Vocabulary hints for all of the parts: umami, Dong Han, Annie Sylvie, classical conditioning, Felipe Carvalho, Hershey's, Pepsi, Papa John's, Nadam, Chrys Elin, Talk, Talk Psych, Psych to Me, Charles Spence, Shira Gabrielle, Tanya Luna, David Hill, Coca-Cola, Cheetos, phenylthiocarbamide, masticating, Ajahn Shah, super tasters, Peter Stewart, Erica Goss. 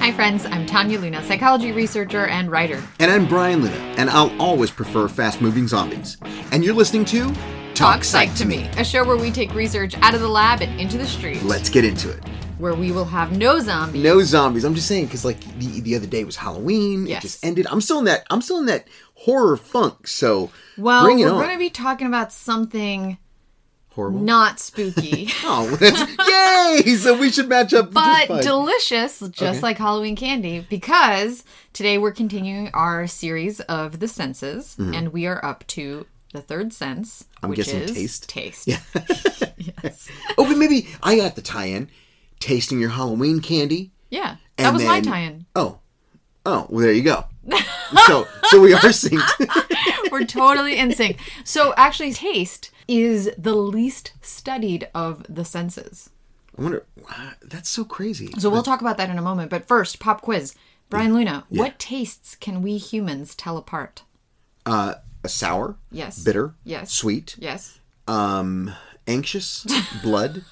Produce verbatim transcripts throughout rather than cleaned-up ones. Hi friends, I'm Tanya Luna, psychology researcher and writer. And I'm Brian Luna, and I'll always prefer fast-moving zombies. And you're listening to Talk, Talk Psych to Me, a show where we take research out of the lab and into the street. Let's get into it. Where we will have no zombies. No zombies. I'm just saying, because like the the other day was Halloween. Yes. It just ended. I'm still in that. I'm still in that horror funk. So well, bring it on. We're going to be talking about something. Horrible. Not spooky. Oh, that's, yay! So we should match up. But delicious, just okay. Like Halloween candy, because today we're continuing our series of the senses, mm-hmm. and we are up to the third sense, I'm which guessing is taste. Taste. Yeah. Yes. Oh, but maybe I got the tie-in: tasting your Halloween candy. Yeah, that and was then, my tie-in. Oh, oh, well, there you go. so, so we are synced. We're totally in sync. So, actually, taste is the least studied of the senses. I wonder, wow, that's so crazy. So we'll talk about that in a moment. But first, pop quiz. Brian yeah. Luna, yeah. what tastes can we humans tell apart? Uh, a sour. Yes. Bitter. Yes. Sweet. Yes. Um, anxious. Blood.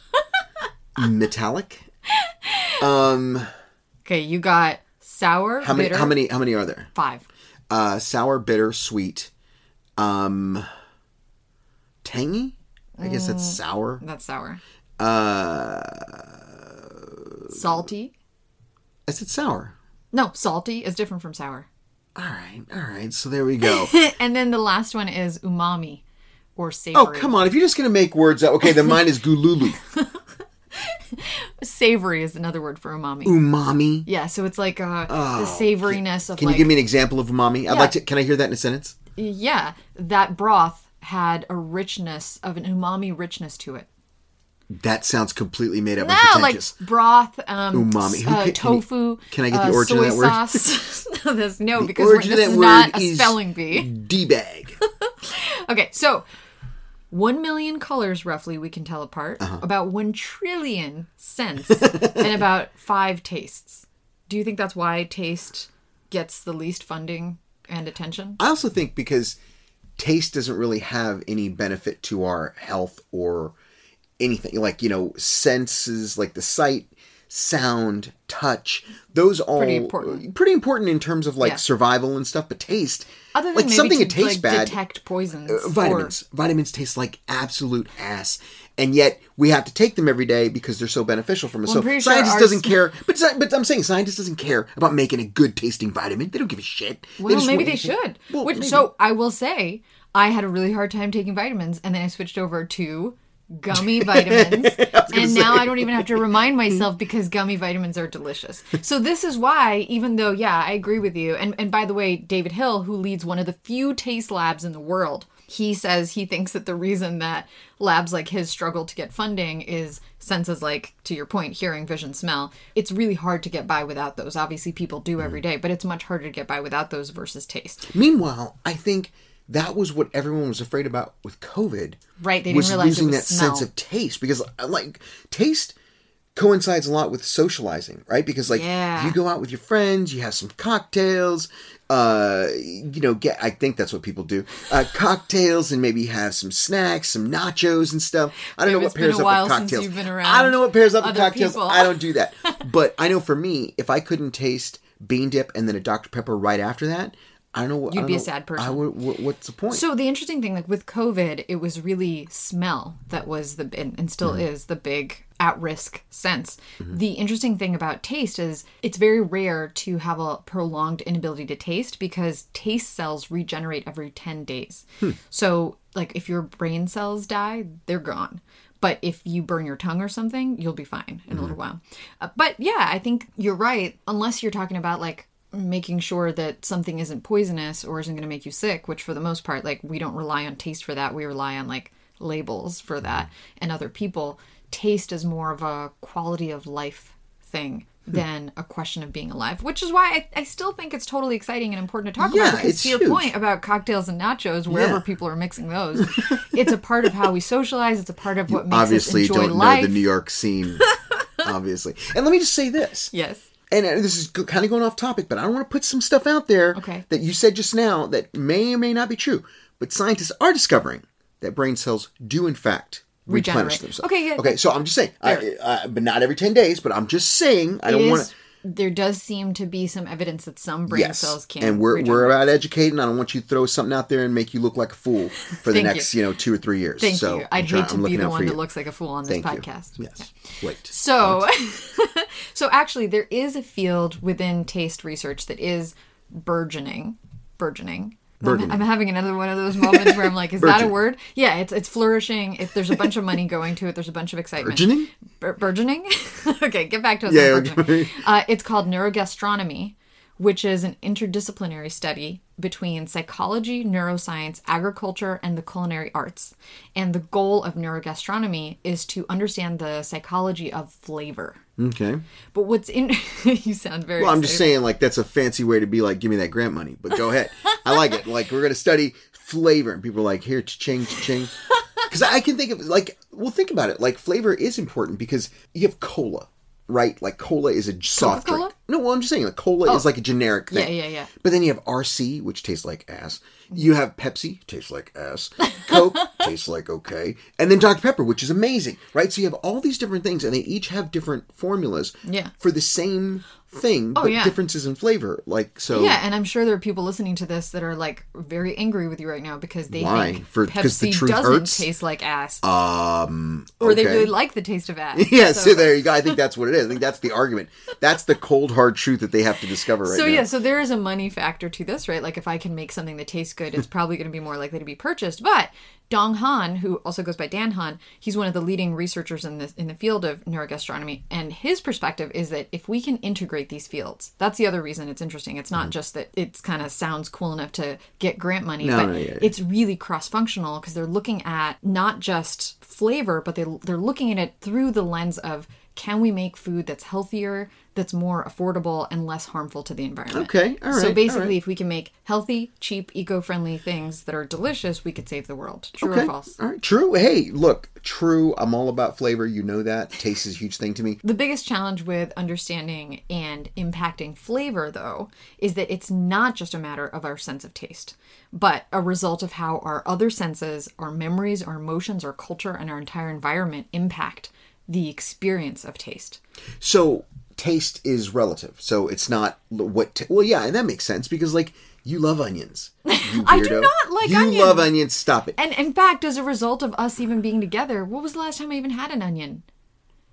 Metallic. Um. Okay, you got sour, how many, bitter. How many, how many are there? Five. Uh, sour, bitter, sweet, um... tangy? I guess that's sour. That's sour. Uh, salty? I said sour. No, salty is different from sour. All right. All right. So there we go. And then the last one is umami or savory. Oh, come on. If you're just going to make words up. Okay, then mine is gululu. Savory is another word for umami. Umami? Yeah. So it's like uh, oh, the savoriness of can like... Can you give me an example of umami? Yeah. I'd like to... Can I hear that in a sentence? Yeah. That broth had a richness of an umami richness to it. That sounds completely made up. No, and pretentious. Like broth, um, umami, uh, can, tofu. Can, you, can I get uh, the origin of that word? Sauce. no, this, no, the because we're, this is not a spelling bee. D-bag. Okay, so one million colors roughly we can tell apart. Uh-huh. About one trillion scents, and about five tastes. Do you think that's why taste gets the least funding and attention? I also think because taste doesn't really have any benefit to our health or anything. Like, you know, senses like the sight, sound, touch, those all pretty important, pretty important in terms of like yeah. survival and stuff. But taste, other than like maybe something that tastes like bad, detect poisons, uh, vitamins. Or... Vitamins taste like absolute ass, and yet we have to take them every day because they're so beneficial for us. Well, so scientists sure doesn't care, but but I'm saying scientists doesn't care about making a good tasting vitamin. They don't give a shit. Well, they maybe they should. Well, Which, maybe. So I will say, I had a really hard time taking vitamins, and then I switched over to gummy vitamins, and say. Now I don't even have to remind myself because gummy vitamins are delicious. So this is why, even though, yeah, I agree with you, and, and by the way, David Hill, who leads one of the few taste labs in the world, he says he thinks that the reason that labs like his struggle to get funding is senses like, to your point, hearing, vision, smell. It's really hard to get by without those. Obviously, people do every day, but it's much harder to get by without those versus taste. Meanwhile, I think... that was what everyone was afraid about with COVID. Right, they didn't was realize losing it was that smell. Sense of taste, because like taste coincides a lot with socializing, right? Because like yeah. you go out with your friends, you have some cocktails, uh, you know, get I think that's what people do, uh, cocktails, and maybe have some snacks, some nachos and stuff. I don't Babe, know what pairs up with cocktails. You've been I don't know what pairs up with cocktails. People. I don't do that, but I know for me, if I couldn't taste bean dip and then a Doctor Pepper right after that. I don't know. You'd I don't be a know, sad person. I would, what, what's the point? So the interesting thing, like with COVID, it was really smell that was the and, and still mm-hmm. is the big at-risk sense. Mm-hmm. The interesting thing about taste is it's very rare to have a prolonged inability to taste because taste cells regenerate every ten days. Hmm. So like if your brain cells die, they're gone. But if you burn your tongue or something, you'll be fine in mm-hmm. a little while. Uh, but yeah, I think you're right. Unless you're talking about like making sure that something isn't poisonous or isn't going to make you sick, which for the most part, like we don't rely on taste for that. We rely on like labels for that and other people. Taste is more of a quality of life thing than a question of being alive, which is why I, I still think it's totally exciting and important to talk yeah, about. Because to your huge. Point about cocktails and nachos, wherever yeah. people are mixing those, it's a part of how we socialize. It's a part of what you makes obviously us enjoy don't life. Know the New York scene, obviously. And let me just say this. Yes. And this is kind of going off topic, but I don't want to put some stuff out there okay. that you said just now that may or may not be true. But scientists are discovering that brain cells do, in fact, regenerate. Replenish themselves. Okay, yeah. Okay, so I'm just saying, I, I, but not every ten days, but I'm just saying, I it don't want to... there does seem to be some evidence that some brain yes. cells can and we're regenerate. We're about educating. I don't want you to throw something out there and make you look like a fool for the next you. you know two or three years. Thank so you. I'd hate to I'm be the one that looks like a fool on this Thank podcast. You. Yes, yeah. wait. So, so actually, there is a field within taste research that is burgeoning, burgeoning. I'm, I'm having another one of those moments where I'm like, is that a word? Yeah, it's it's flourishing. If there's a bunch of money going to it, there's a bunch of excitement. Burgeoning? Bur- burgeoning? Okay, get back to us. Yeah, okay. uh, it's called neurogastronomy, which is an interdisciplinary study between psychology, neuroscience, agriculture, and the culinary arts. And the goal of neurogastronomy is to understand the psychology of flavor. Okay. But what's in... you sound very... Well, I'm excited. Just saying, like, that's a fancy way to be like, give me that grant money, but go ahead. I like it. Like, we're going to study flavor. And people are like, here, cha-ching, cha-ching. Because I can think of, like, well, think about it. Like, flavor is important because you have cola. Right? Like, cola is a soft Coca-Cola? Drink. No, well, I'm just saying, like, cola oh. is like a generic thing. Yeah, yeah, yeah. But then you have R C, which tastes like ass. You have Pepsi, tastes like ass. Coke, tastes like okay. And then Doctor Pepper, which is amazing, right? So you have all these different things, and they each have different formulas yeah. for the same thing, oh, but yeah. differences in flavor. Like, so... Yeah, and I'm sure there are people listening to this that are, like, very angry with you right now because they Why? think for, Pepsi the truth doesn't hurts? taste like ass. Um, Or okay. they really like the taste of ass. Yeah, so. so there you go. I think that's what it is. I think that's the argument. That's the cold, hard truth that they have to discover right so, now. So, yeah, so there is a money factor to this, right? Like, if I can make something that tastes good, it's probably going to be more likely to be purchased. But Dong Han, who also goes by Dan Han, he's one of the leading researchers in the, in the field of neurogastronomy. And his perspective is that if we can integrate these fields, that's the other reason it's interesting. It's not mm-hmm. just that it's kind of sounds cool enough to get grant money, no, but no, yeah, yeah. it's really cross-functional because they're looking at not just flavor, but they, they're looking at it through the lens of, can we make food that's healthier, that's more affordable, and less harmful to the environment? Okay, all right. So basically, right. if we can make healthy, cheap, eco-friendly things that are delicious, we could save the world. True okay. or false? All right, true. Hey, look, true. I'm all about flavor. You know that. Taste is a huge thing to me. The biggest challenge with understanding and impacting flavor, though, is that it's not just a matter of our sense of taste, but a result of how our other senses, our memories, our emotions, our culture, and our entire environment impact the experience of taste. So taste is relative. So it's not what... T- well, yeah, and that makes sense because, like, you love onions. You weirdo. I do not like you onions. You love onions. Stop it. And in fact, as a result of us even being together, what was the last time I even had an onion?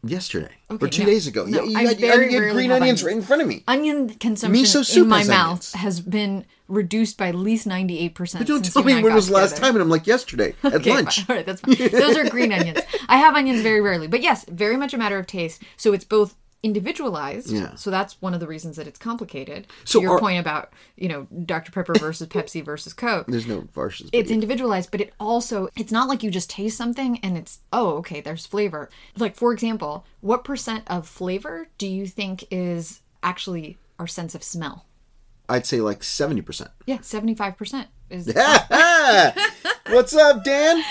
Yesterday. Okay, or two no, days ago. No, you, you, had, you had green onions, onions right in front of me. Onion consumption in my mouth onions. has been reduced by at least ninety-eight percent. But don't tell me when was the last time, and I'm like, yesterday, at okay, lunch. Fine. All right, that's fine. Those are green onions. I have onions very rarely. But yes, very much a matter of taste. So it's both individualized. Yeah. So that's one of the reasons that it's complicated. So your are, point about, you know, Doctor Pepper versus Pepsi versus Coke. There's no versus. It's individualized, but it also, it's not like you just taste something and it's, oh, okay, there's flavor. Like, for example, what percent of flavor do you think is actually our sense of smell? I'd say like seventy percent. Yeah, seventy-five percent. Is What's up, Dan?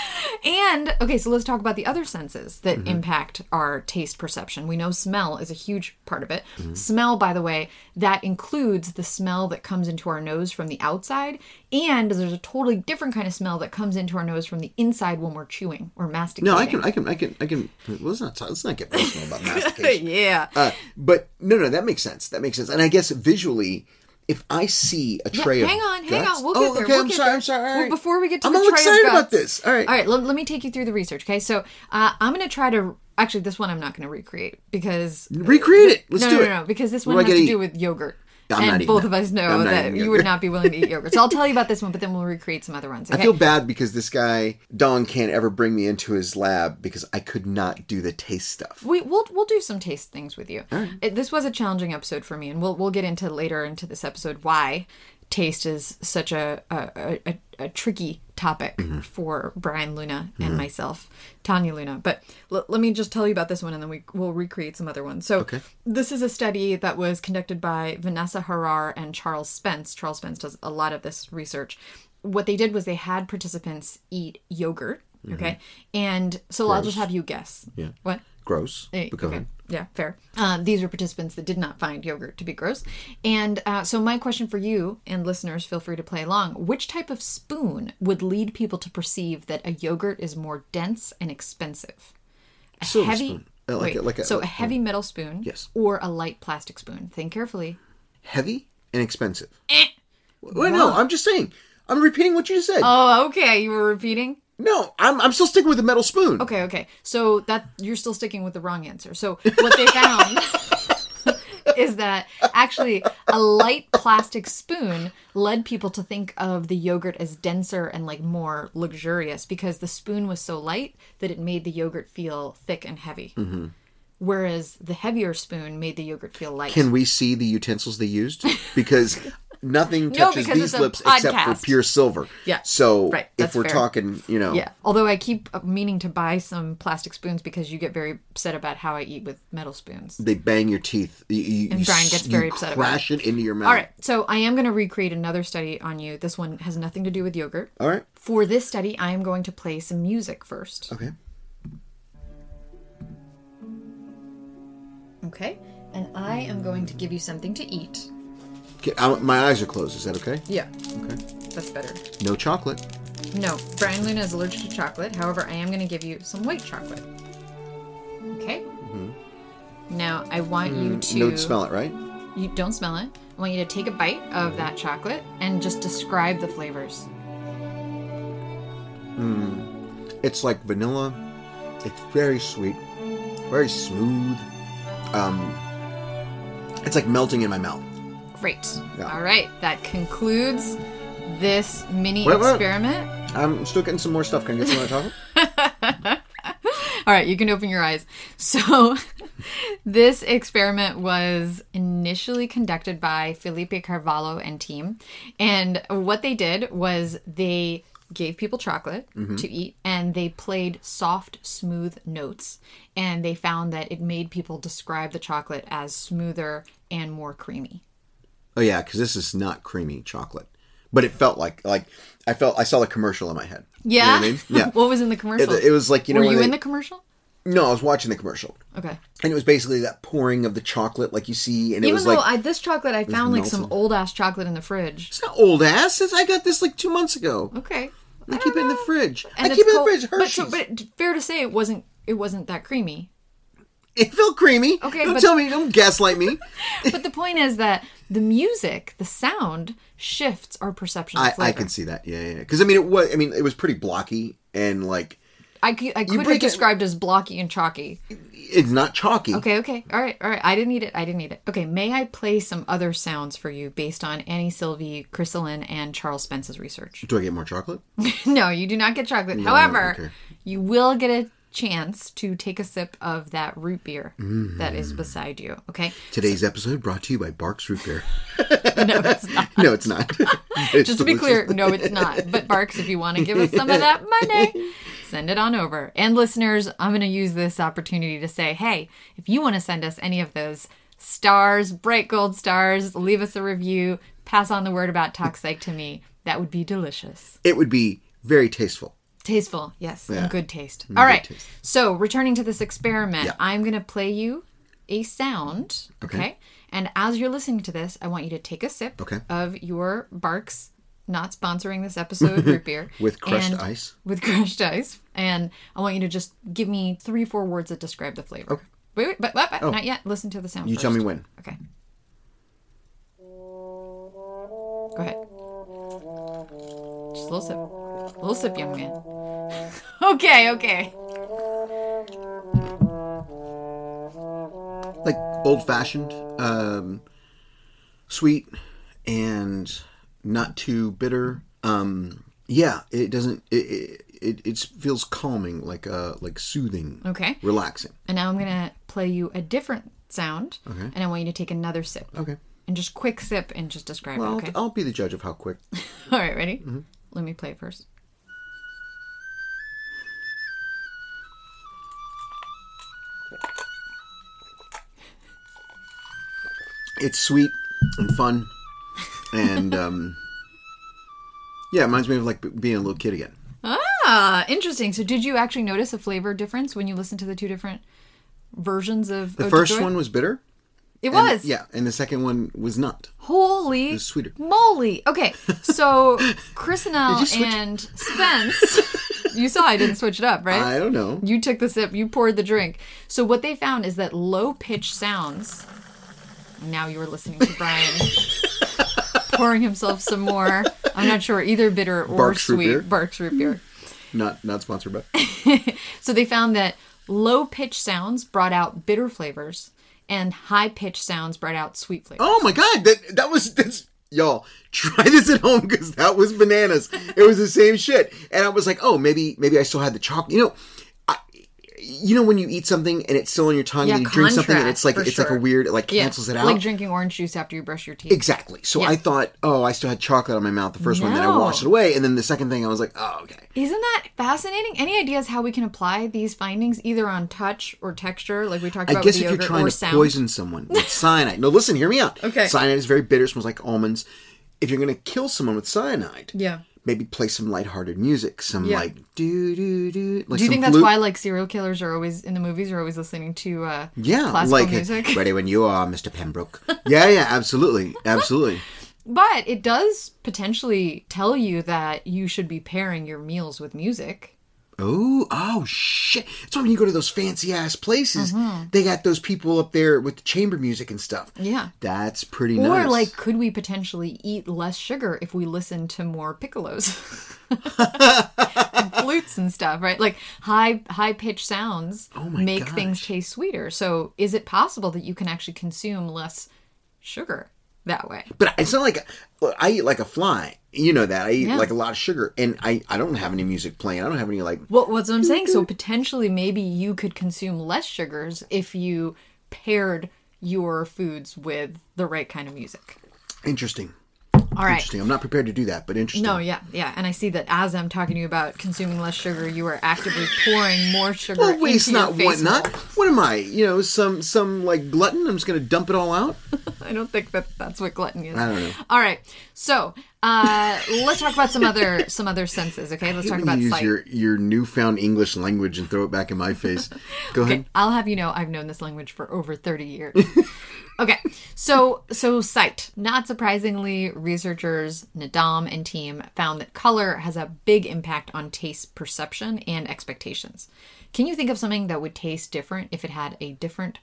And, okay, so let's talk about the other senses that mm-hmm. impact our taste perception. We know smell is a huge part of it. Mm-hmm. Smell, by the way, that includes the smell that comes into our nose from the outside, and there's a totally different kind of smell that comes into our nose from the inside when we're chewing or masticating. No, I can, I can, I can, I can, well, let's not, let's not get personal about mastication. yeah. Uh, but, no, no, that makes sense. That makes sense. And I guess visually... If I see a tray yeah, hang on, of guts... Hang on, we'll oh, get there. Okay, we'll I'm get sorry, there. I'm sorry. All right. Well, before we get to I'm the tray of guts... I'm all excited about this. All right. All right, let, let me take you through the research, okay? So uh, I'm going to try to... Actually, this one I'm not going to recreate because... Recreate it. Let's no, do no, it. No, no, no, because this what one has to eat? do with yogurt. I'm and not both that. of us know that you would not be willing to eat yogurt. So I'll tell you about this one, but then we'll recreate some other ones. Okay? I feel bad because this guy, Don, can't ever bring me into his lab because I could not do the taste stuff. We, we'll we'll do some taste things with you. All right. It, this was a challenging episode for me, and we'll we'll get into later into this episode why taste is such a a, a, a tricky topic mm-hmm. for Brian Luna and mm-hmm. myself, Tanya Luna. But l- let me just tell you about this one, and then we will recreate some other ones. So okay. This is a study that was conducted by Vanessa Harrar and Charles Spence. Charles Spence does a lot of this research. What they did was they had participants eat yogurt. Mm-hmm. Okay. And so Gross. I'll just have you guess. Yeah. What? Gross. Hey, but go okay. ahead. Yeah, fair. Um, these were participants that did not find yogurt to be gross. And uh, so my question for you, and listeners, feel free to play along. Which type of spoon would lead people to perceive that a yogurt is more dense and expensive? A Silver heavy spoon. Uh, like Wait, a, like a, so like, a heavy metal spoon yes. or a light plastic spoon? Think carefully. Heavy and expensive. Eh. Well, no, I'm just saying. I'm repeating what you just said. Oh, okay. You were repeating? No, I'm I'm still sticking with the metal spoon. Okay, okay. So that you're still sticking with the wrong answer. So what they found is that actually a light plastic spoon led people to think of the yogurt as denser and like more luxurious because the spoon was so light that it made the yogurt feel thick and heavy. Mm-hmm. Whereas the heavier spoon made the yogurt feel light. Can we see the utensils they used? Because nothing touches no, these lips podcast. except for pure silver. Yeah. So right. if we're fair. talking, you know. Yeah. Although I keep meaning to buy some plastic spoons because you get very upset about how I eat with metal spoons. They bang your teeth. You, and you, Brian gets very upset about it. You crash it into your mouth. All right. So I am going to recreate another study on you. This one has nothing to do with yogurt. All right. For this study, I am going to play some music first. Okay. Okay, and I am going to give you something to eat. Okay, I, my eyes are closed. Is that okay? Yeah. Okay. That's better. No chocolate. No. Brian Luna is allergic to chocolate. However, I am going to give you some white chocolate. Okay? Mm-hmm. Now, I want mm, you to... Don't smell it, right? You don't smell it. I want you to take a bite of mm. that chocolate and just describe the flavors. Mm. It's like vanilla. It's very sweet. Very smooth. Um, it's like melting in my mouth. Great. Yeah. All right. That concludes this mini wait, wait. experiment. I'm still getting some more stuff. Can I get some more chocolate? All right. You can open your eyes. So this experiment was initially conducted by Felipe Carvalho and team. And what they did was they gave people chocolate mm-hmm. to eat, and they played soft, smooth notes. And they found that it made people describe the chocolate as smoother and more creamy. Oh, yeah, because this is not creamy chocolate. But it felt like, like I felt, I saw the commercial in my head. Yeah? You know what I mean? Yeah. What was in the commercial? It, it was like, you know. Were you they, in the commercial? No, I was watching the commercial. Okay. And it was basically that pouring of the chocolate like you see. And it Even was like. Even though I, this chocolate, I found like melted. Some old-ass chocolate in the fridge. It's not old-ass. It's, I got this like two months ago. Okay. I, I keep it in the fridge. And I keep it in the fridge. Hershey's. But, so, but fair to say it wasn't it wasn't that creamy. It felt creamy. Okay, don't but, tell me. Don't gaslight me. But the point is that the music, the sound, shifts our perception of flavor. I, I can see that. Yeah, yeah. Because I mean, it was. I mean, it was pretty blocky and like. I, I could have described it as blocky and chalky. It's not chalky. Okay, okay. All right, all right. I didn't eat it. I didn't eat it. Okay, may I play some other sounds for you based on Annie Sylvie, Chrys Elin, and Charles Spence's research? Do I get more chocolate? No, you do not get chocolate. No, However, okay. you will get a chance to take a sip of that root beer mm-hmm. that is beside you, okay? Today's so, episode brought to you by Barks Root Beer. No, it's not. No, it's not. It's Just to delicious. Be clear, no, it's not. But Barks, if you want to give us some of that money, send it on over. And listeners, I'm going to use this opportunity to say, hey, if you want to send us any of those stars, bright gold stars, leave us a review, pass on the word about Talk Psych to me, that would be delicious. It would be very tasteful. Tasteful, yes, yeah. And good taste. And all good right, taste. So returning to this experiment, yeah. I'm going to play you a sound, okay. okay? And as you're listening to this, I want you to take a sip okay. of your Barks, not sponsoring this episode, root beer. With crushed and, ice. With crushed ice. And I want you to just give me three, four words that describe the flavor. Okay. Wait, wait, but, but, but oh. not yet. Listen to the sound You first. Tell me when. Okay. Go ahead. Just a little sip. A little sip, young man. Okay, okay. Like old-fashioned, um, sweet, and not too bitter. Um, yeah, it doesn't. It it it feels calming, like uh, like soothing. Okay. Relaxing. And now I'm gonna play you a different sound. Okay. And I want you to take another sip. Okay. And just quick sip and just describe well, it. Okay. I'll, I'll be the judge of how quick. All right, ready? Mm-hmm. Let me play it first. It's sweet and fun, and um, yeah, it reminds me of like being a little kid again. Ah, interesting. So, did you actually notice a flavor difference when you listened to the two different versions of? The first one was bitter. It and, was. Yeah, and the second one was not. Holy it was sweeter. Moly! Okay, so Chrys Elin and Spence You saw I didn't switch it up, right? I don't know. You took the sip. You poured the drink. So what they found is that low-pitched sounds... Now you are listening to Brian pouring himself some more. I'm not sure, either bitter or Barks sweet. Root Barks root beer. Not, not sponsored by. So they found that low-pitched sounds brought out bitter flavors, and high-pitched sounds brought out sweet flavors. Oh, my God. That that was... That's... Y'all, try this at home, because that was bananas. It was the same shit. And I was like, oh, maybe maybe I still had the chocolate. You know, I, you know when you eat something and it's still on your tongue, yeah, and you drink something and it's like it's sure. like a weird, it like cancels yeah. it out. Like drinking orange juice after you brush your teeth. Exactly. So yeah. I thought, oh, I still had chocolate on my mouth the first no. one, then I washed it away. And then the second thing, I was like, oh, okay. Isn't that fascinating? Any ideas how we can apply these findings either on touch or texture, like we talked about with the yogurt, or sound? I guess if you're trying to sound. poison someone with cyanide. No, listen, hear me out. Okay. Cyanide is very bitter, smells like almonds. If you're going to kill someone with cyanide... Yeah. Maybe play some lighthearted music, some yeah. like do do do. Like do you think that's flute? why like serial killers are always in the movies are always listening to uh, yeah, classical like, music? Ready when you are, Mister Pembroke. yeah, yeah, absolutely, absolutely. But it does potentially tell you that you should be pairing your meals with music. Oh, oh shit! That's why when you go to those fancy ass places, mm-hmm. they got those people up there with the chamber music and stuff. Yeah, that's pretty or nice. Or like, could we potentially eat less sugar if we listen to more piccolos and flutes and stuff? Right, like high high pitched sounds oh make gosh. things taste sweeter. So, is it possible that you can actually consume less sugar that way? But it's not like I eat like a fly. You know that. I eat, yeah. like, a lot of sugar. And I, I don't have any music playing. I don't have any, like... Well, that's what I'm saying. So, potentially, maybe you could consume less sugars if you paired your foods with the right kind of music. Interesting. All right. Interesting. I'm not prepared to do that, but interesting. No, yeah, yeah. And I see that as I'm talking to you about consuming less sugar, you are actively pouring more sugar well, wait, into your face. Well, waste not, what not. What am I? You know, some, some like, glutton? I'm just going to dump it all out? I don't think that that's what gluttony is. I don't know. All right. So... Uh, let's talk about some other some other senses, okay? Let's talk about sight. You use your, your newfound English language and throw it back in my face. Go okay, ahead. I'll have you know I've known this language for over thirty years. Okay, so so sight. Not surprisingly, researchers Nadam and team found that color has a big impact on taste perception and expectations. Can you think of something that would taste different if it had a different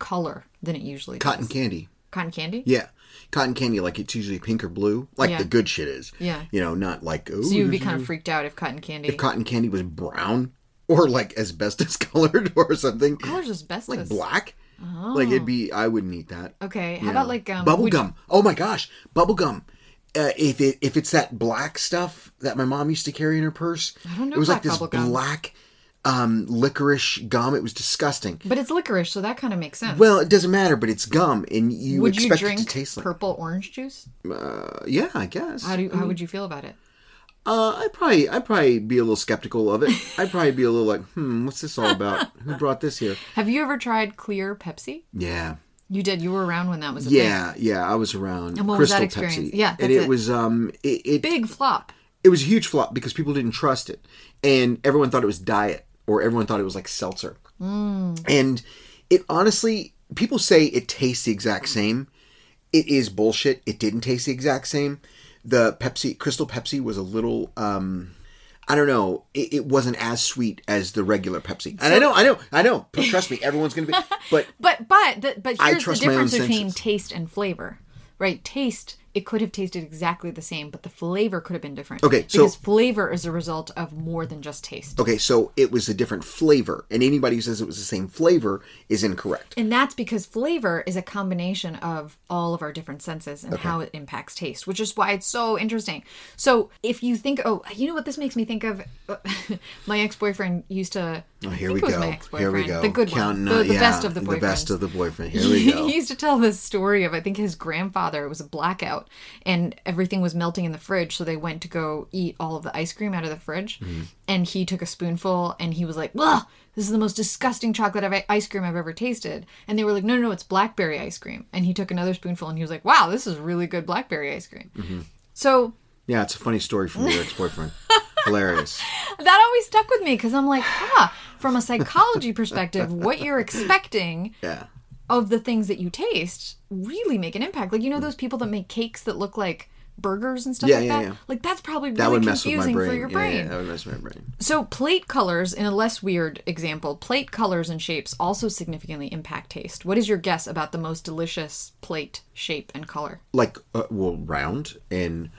color than it usually does? Cotton candy. Cotton candy? Yeah. Cotton candy, like, it's usually pink or blue. Like, yeah. the good shit is. Yeah. You know, not like... Oh, so you'd be kind of freaked out if cotton candy... If cotton candy was brown or, like, asbestos colored or something. Color's asbestos. Like, black. Oh. Like, it'd be... I wouldn't eat that. Okay. How yeah. about, like... Um, bubble gum. You... Oh, my gosh. Bubble gum. Uh, if it if it's that black stuff that my mom used to carry in her purse. I don't know. It was like this black... Um, licorice gum. It was disgusting. But it's licorice, so that kind of makes sense. Well, it doesn't matter, but it's gum, and you would expect you drink it to taste like purple orange juice? Uh, yeah, I guess. How do you, how would you feel about it? Uh, I'd probably I'd probably be a little skeptical of it. I'd probably be a little like, hmm, what's this all about? Who brought this here? Have you ever tried clear Pepsi? Yeah. You did. You were around when that was a yeah, thing. Yeah, yeah, I was around. And what Crystal was that experience? Pepsi. Yeah, that's and it, it was um, it, it big flop. It was a huge flop because people didn't trust it, and everyone thought it was diet. Or everyone thought it was like seltzer. Mm. And it honestly, people say it tastes the exact same. It is bullshit. It didn't taste the exact same. The Pepsi, Crystal Pepsi was a little, um, I don't know, it, it wasn't as sweet as the regular Pepsi. And so, I know, I know, I know. But trust me, everyone's going to be, but. But, but, the, but here's the difference between taste and flavor, right? Taste. It could have tasted exactly the same, but the flavor could have been different. Okay, so... Because flavor is a result of more than just taste. Okay, so it was a different flavor. And anybody who says it was the same flavor is incorrect. And that's because flavor is a combination of all of our different senses and okay. how it impacts taste, which is why it's so interesting. So if you think... Oh, you know what this makes me think of? My ex-boyfriend used to... Oh, here we go. Here we go. The good Counting one. Out, the the yeah, best of the boyfriend. The best of the boyfriend. Here we go. He used to tell this story of, I think his grandfather, it was a blackout, and everything was melting in the fridge, so they went to go eat all of the ice cream out of the fridge, mm-hmm. and he took a spoonful, and he was like, ugh, this is the most disgusting chocolate ice cream I've ever tasted. And they were like, no, no, no, it's blackberry ice cream. And he took another spoonful, and he was like, wow, this is really good blackberry ice cream. Mm-hmm. So... Yeah, it's a funny story from your ex-boyfriend. Hilarious. That always stuck with me because I'm like, ah, from a psychology perspective, what you're expecting yeah. of the things that you taste really make an impact. Like, you know those people that make cakes that look like burgers and stuff yeah, like yeah, that. Yeah. Like, that's probably that really confusing for your yeah, brain. Yeah, that would mess with my brain. So plate colors, in a less weird example, plate colors and shapes also significantly impact taste. What is your guess about the most delicious plate shape and color? Like, uh, well, round and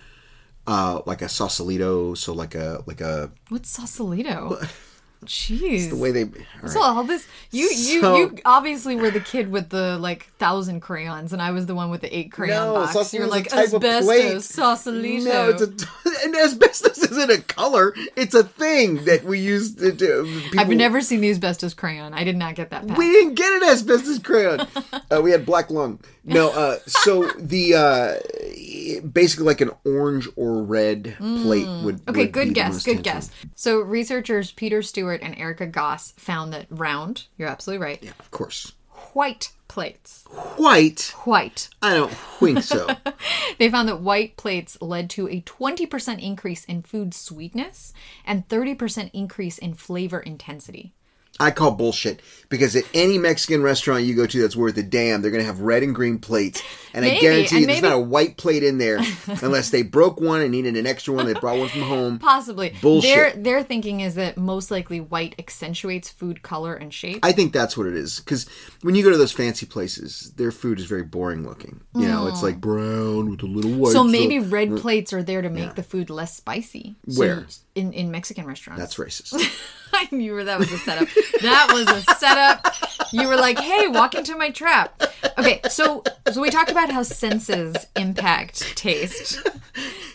uh, like a sausalito. So like a, like a... What's sausalito? Jeez. It's the way they... All right. So all this... You, you, so, you obviously were the kid with the, like, thousand crayons, and I was the one with the eight crayon no, box. Sausalito. You're like, asbestos, sausalito. No, it's a... And asbestos isn't a color. It's a thing that we use to do. People... I've never seen the asbestos crayon. I did not get that pack. We didn't get an asbestos crayon. uh, we had black lung. No, uh, so the... Uh, basically, like, an orange or red mm. plate would Okay, would good be guess, good guess. So researchers Peter Stewart and Erica Goss found that round, you're absolutely right. Yeah, of course. White plates. White? White. I don't think so. They found that white plates led to a twenty percent increase in food sweetness and thirty percent increase in flavor intensity. I call bullshit, because at any Mexican restaurant you go to that's worth a damn, they're going to have red and green plates. And maybe, I guarantee you maybe... there's not a white plate in there unless they broke one and needed an extra one. They brought one from home. Possibly. Bullshit. Their, their thinking is that most likely white accentuates food color and shape. I think that's what it is. Because when you go to those fancy places, their food is very boring looking. You mm. know, it's like brown with a little white. So maybe so... red plates are there to make yeah. the food less spicy. Where? So in, in Mexican restaurants. That's racist. I knew that was a setup. That was a setup. You were like, hey, walk into my trap. Okay, so so we talked about how senses impact taste.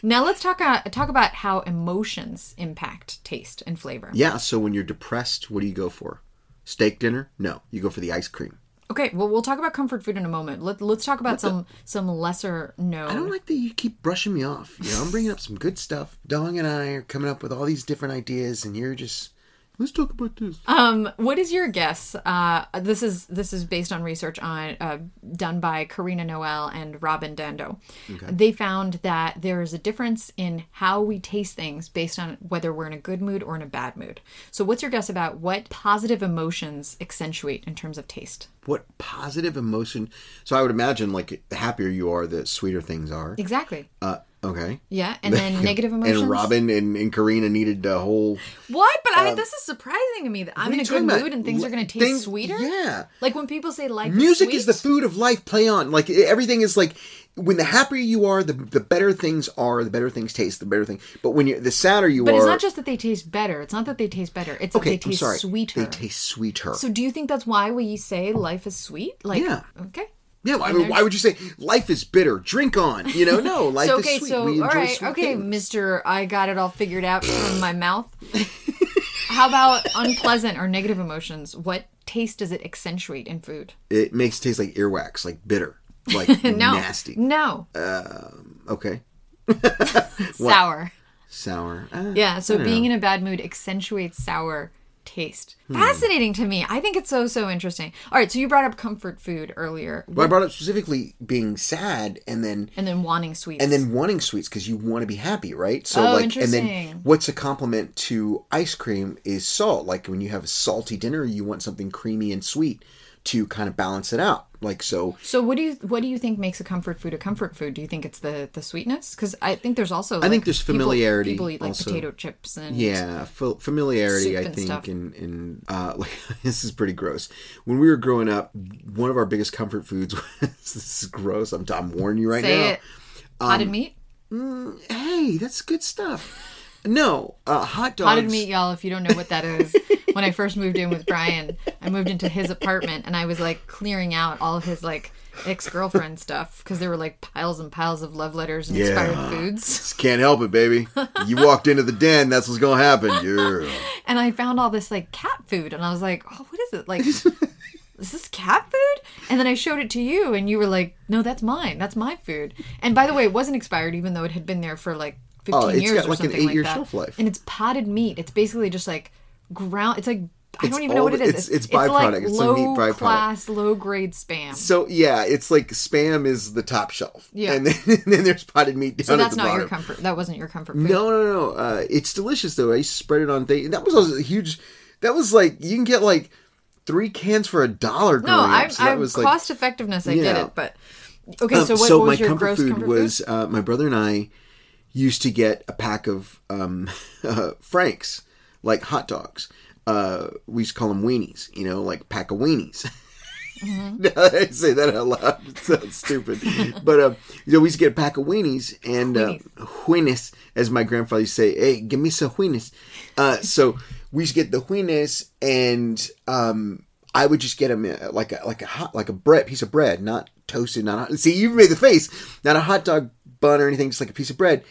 Now let's talk, uh, talk about how emotions impact taste and flavor. Yeah, so when you're depressed, what do you go for? Steak dinner? No, you go for the ice cream. Okay, well, we'll talk about comfort food in a moment. Let, let's talk about the, some some lesser known. I don't like that you keep brushing me off. You know, I'm bringing up some good stuff. Dong and I are coming up with all these different ideas, and you're just... Let's talk about this. Um, what is your guess? Uh, this is this is based on research on uh, done by Karina Noel and Robin Dando. Okay. They found that there is a difference in how we taste things based on whether we're in a good mood or in a bad mood. So what's your guess about what positive emotions accentuate in terms of taste? What positive emotion? So I would imagine, like, the happier you are, the sweeter things are. Exactly. Uh Okay. Yeah, and then negative emotions. And Robin and, and Karina needed a whole... What? But I, um, this is surprising to me. That I'm in a good mood about? And things L- are going to taste things, sweeter? Yeah. Like when people say life Music is sweet. Music is the food of life. Play on. Like everything is like... When the happier you are, the the better things are, the better things taste, the better thing. But when you're the sadder you but are... But it's not just that they taste better. It's not that they taste better. It's okay, that they taste I'm sorry. sweeter. They taste sweeter. So do you think that's why we say life is sweet? Like, yeah. Okay. Yeah, I mean, why would you say life is bitter? Drink on, you know? No, life so, okay, is sweet. So, we enjoy all right, sweet okay, things. Mister I got it all figured out from my mouth. How about unpleasant or negative emotions? What taste does it accentuate in food? It makes it taste like earwax, like bitter, like no, nasty. No. Um, okay. Sour. Sour. Uh, yeah. So being know. in a bad mood accentuates sour. Taste. Fascinating hmm. to me. I think it's so, so interesting. All right, so you brought up comfort food earlier. Well, I brought up specifically being sad and then... And then wanting sweets. And then wanting sweets because you want to be happy, right? So, oh, like, interesting. And then what's a compliment to ice cream is salt. Like, when you have a salty dinner, you want something creamy and sweet to kind of balance it out. Like, so... So what do you what do you think makes a comfort food a comfort food? Do you think it's the, the sweetness? Because I think there's also... I like, think there's familiarity. People, people eat, like, also. potato chips and... Yeah, f- familiarity, I and think, stuff. and, and uh, like, this is pretty gross. When we were growing up, one of our biggest comfort foods was... This is gross. I'm, I'm warning you right Say now. Say it. Um, Potted meat? Mm, hey, that's good stuff. No, uh, hot dogs. Potted meat, y'all, if you don't know what that is. When I first moved in with Brian, I moved into his apartment and I was like clearing out all of his like ex-girlfriend stuff because there were like piles and piles of love letters and yeah. inspired foods. Just can't help it, baby. You walked into the den, that's what's going to happen. Yeah. And I found all this like cat food and I was like, oh, what is it? Like... Is this cat food? And then I showed it to you and you were like, no, that's mine. That's my food. And by the way, it wasn't expired even though it had been there for like fifteen oh, it's years got, or like something an eight year like that. Shelf life. And it's potted meat. It's basically just like ground. It's like, I it's don't even old, know what it is. It's, it's, it's byproduct. It's, like it's a meat byproduct. Class, low grade Spam. So yeah, it's like Spam is the top shelf. Yeah. And then, and then there's potted meat down so at the bottom. So that's not your comfort. That wasn't your comfort food. No, no, no. Uh, it's delicious though. I used to spread it on things. That was also a huge, that was like, you can get like, three cans for a dollar. No, I'm, so I'm was cost like, effectiveness. I yeah. get it, but Okay, so um, what, so what was your gross comfort food? Comfort was, food? Uh, my brother and I used to get a pack of um, uh, Franks, like hot dogs. Uh, we used to call them weenies, you know, like pack of weenies. Mm-hmm. I say that out loud. It sounds stupid. But uh, you know, we used to get a pack of weenies and uh, weenies, as my grandfather used to say, hey, give me some weenies. Uh, so we used to get the weenies, and um, I would just get them like a, like a hot, like a bread, piece of bread, not toasted, not hot. See, you made the face, not a hot dog bun or anything, just like a piece of bread,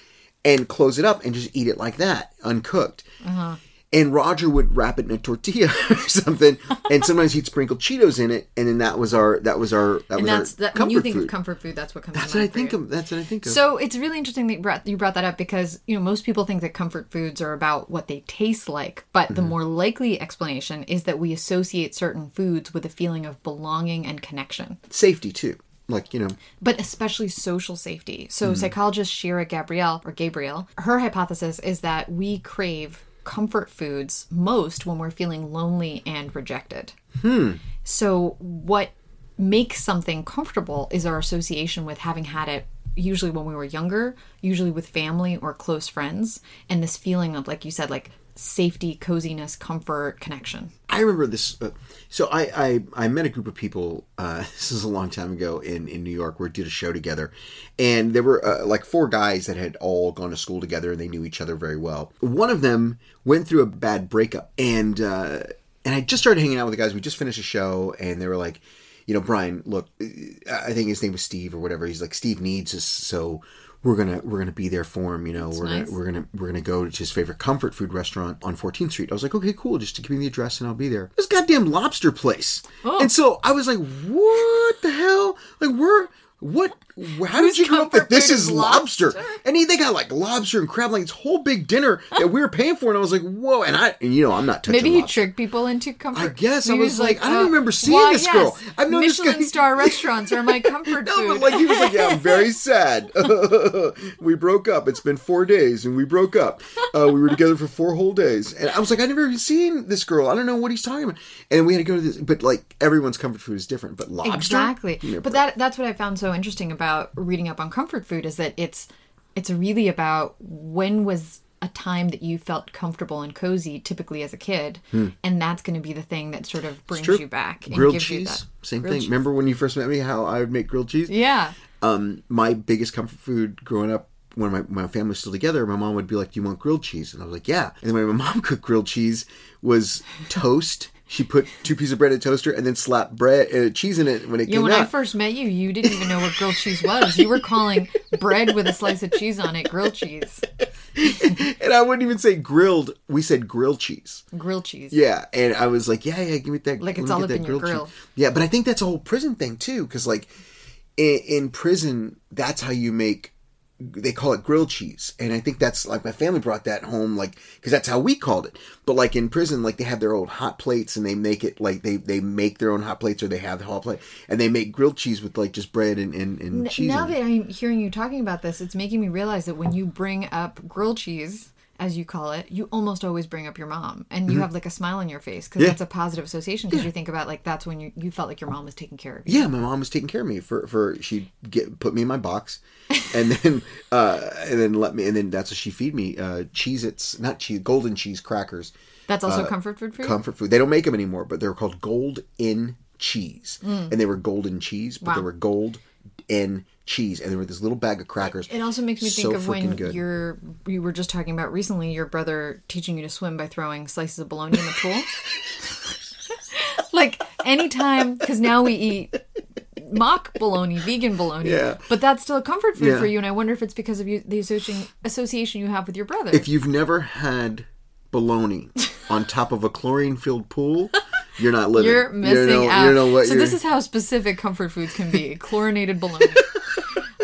and close it up and just eat it like that, uncooked. Uh-huh. And Roger would wrap it in a tortilla or something, and sometimes he'd sprinkle Cheetos in it, and then that was our that was our that and was that's, our that, comfort food. When you think food. of comfort food, that's what comes. That's to mind what I think you. of. That's what I think of. So it's really interesting that you brought you brought that up, because you know most people think that comfort foods are about what they taste like, but mm-hmm. the more likely explanation is that we associate certain foods with a feeling of belonging and connection, safety too. Like, you know. But especially social safety. So mm-hmm. psychologist Shira Gabrielle, or Gabrielle, her hypothesis is that we crave comfort foods most when we're feeling lonely and rejected. Hmm. So what makes something comfortable is our association with having had it, usually when we were younger, usually with family or close friends, and this feeling of, like you said, like safety, coziness, comfort, connection. I remember this. Uh, so I, I I met a group of people. Uh, this is a long time ago in, in New York. We did a show together, and there were uh, like four guys that had all gone to school together, and they knew each other very well. One of them went through a bad breakup, and uh, and I just started hanging out with the guys. We just finished a show, and they were like, you know, Brian, look, I think his name was Steve or whatever. He's like, Steve needs us, so we're gonna we're gonna be there for him, you know. That's we're nice. gonna we're gonna we're gonna go to his favorite comfort food restaurant on fourteenth street. I was like, okay, cool. Just give me the address and I'll be there. This goddamn lobster place. Oh. And so I was like, what the hell? Like, we're what? How did you come up with this is lobster? lobster? And he, they got like lobster and crab, like this whole big dinner that we were paying for. And I was like, whoa. And I, and you know, I'm not touching Maybe he lobster. tricked people into comfort. I guess. Maybe I was like, like, I don't uh, remember seeing well, this yes, girl. I've known Michelin this guy. star restaurants are my comfort no, food. No, but like he was like, yeah, I'm very sad. We broke up. It's been four days and we broke up. Uh, we were together for four whole days. And I was like, I've never even seen this girl. I don't know what he's talking about. And we had to go to this, but like everyone's comfort food is different, but lobster. Exactly. You know, but that that's what I found so interesting about About reading up on comfort food is that it's it's really about when was a time that you felt comfortable and cozy, typically as a kid, hmm. and that's going to be the thing that sort of brings you back. And grilled gives cheese, you that. same grilled thing. Cheese. Remember when you first met me, how I would make grilled cheese? Yeah. Um, my biggest comfort food growing up, when my, my family was still together, my mom would be like, "Do you want grilled cheese?" And I was like, "Yeah." And the way my mom cooked grilled cheese was toast. She put two pieces of bread in a toaster and then slapped bread uh, cheese in it when it yeah, came when out. When I first met you, you didn't even know what grilled cheese was. You were calling bread with a slice of cheese on it grilled cheese. and, and I wouldn't even say grilled. We said grilled cheese. Grilled cheese. Yeah. And I was like, yeah, yeah, give me that. Like it's all up in your grill. Cheese. Yeah. But I think that's a whole prison thing too. Because like in, in prison, that's how you make, they call it grilled cheese. And I think that's like, my family brought that home, like, cause that's how we called it. But like in prison, like they have their own hot plates and they make it like they, they make their own hot plates or they have the hot plate and they make grilled cheese with like just bread and, and, and cheese. Now that I'm hearing you talking about this, it's making me realize that when you bring up grilled cheese, as you call it, you almost always bring up your mom and you mm-hmm. have like a smile on your face because yeah. it's a positive association because yeah. you think about like that's when you, you felt like your mom was taking care of you. Yeah, my mom was taking care of me for, for she'd get, put me in my box and then uh, and then let me, and then that's what she feed me, uh, Cheez-Its, not cheese, golden cheese crackers. That's also uh, comfort food for you? Comfort food. They don't make them anymore, but they were called gold in cheese mm. and they were golden cheese, but wow. they were gold in cheese and there were this little bag of crackers. It also makes me think so of when good. you're you were just talking about recently your brother teaching you to swim by throwing slices of bologna in the pool. Like anytime, because now we eat mock bologna, vegan bologna, yeah. but that's still a comfort food yeah. for you, and I wonder if it's because of you, the association association you have with your brother. If you've never had bologna on top of a chlorine filled pool, you're not living. You're missing you know, out. You know what so you're... this is how specific comfort foods can be. Chlorinated bologna.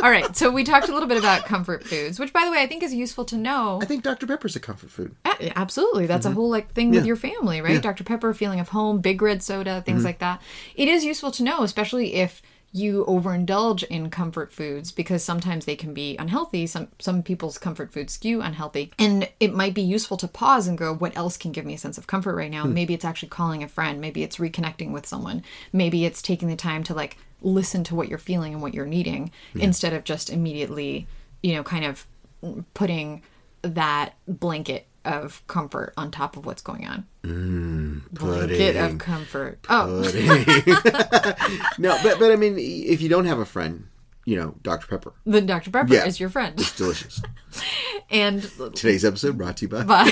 All right. So we talked a little bit about comfort foods, which, by the way, I think is useful to know. I think Doctor Pepper's a comfort food. A- absolutely. That's mm-hmm. a whole like thing yeah. with your family, right? Yeah. Doctor Pepper, feeling of home, Big Red Soda, things mm-hmm. like that. It is useful to know, especially if you overindulge in comfort foods, because sometimes they can be unhealthy. Some some people's comfort foods skew unhealthy. And it might be useful to pause and go, what else can give me a sense of comfort right now? Hmm. Maybe it's actually calling a friend. Maybe it's reconnecting with someone. Maybe it's taking the time to like listen to what you're feeling and what you're needing, yeah. instead of just immediately, you know, kind of putting that blanket of comfort on top of what's going on. Mm, blanket of comfort. Oh. No, but but I mean, if you don't have a friend, you know, Doctor Pepper. Then Doctor Pepper yeah, is your friend. It's delicious. And today's episode brought to you by. by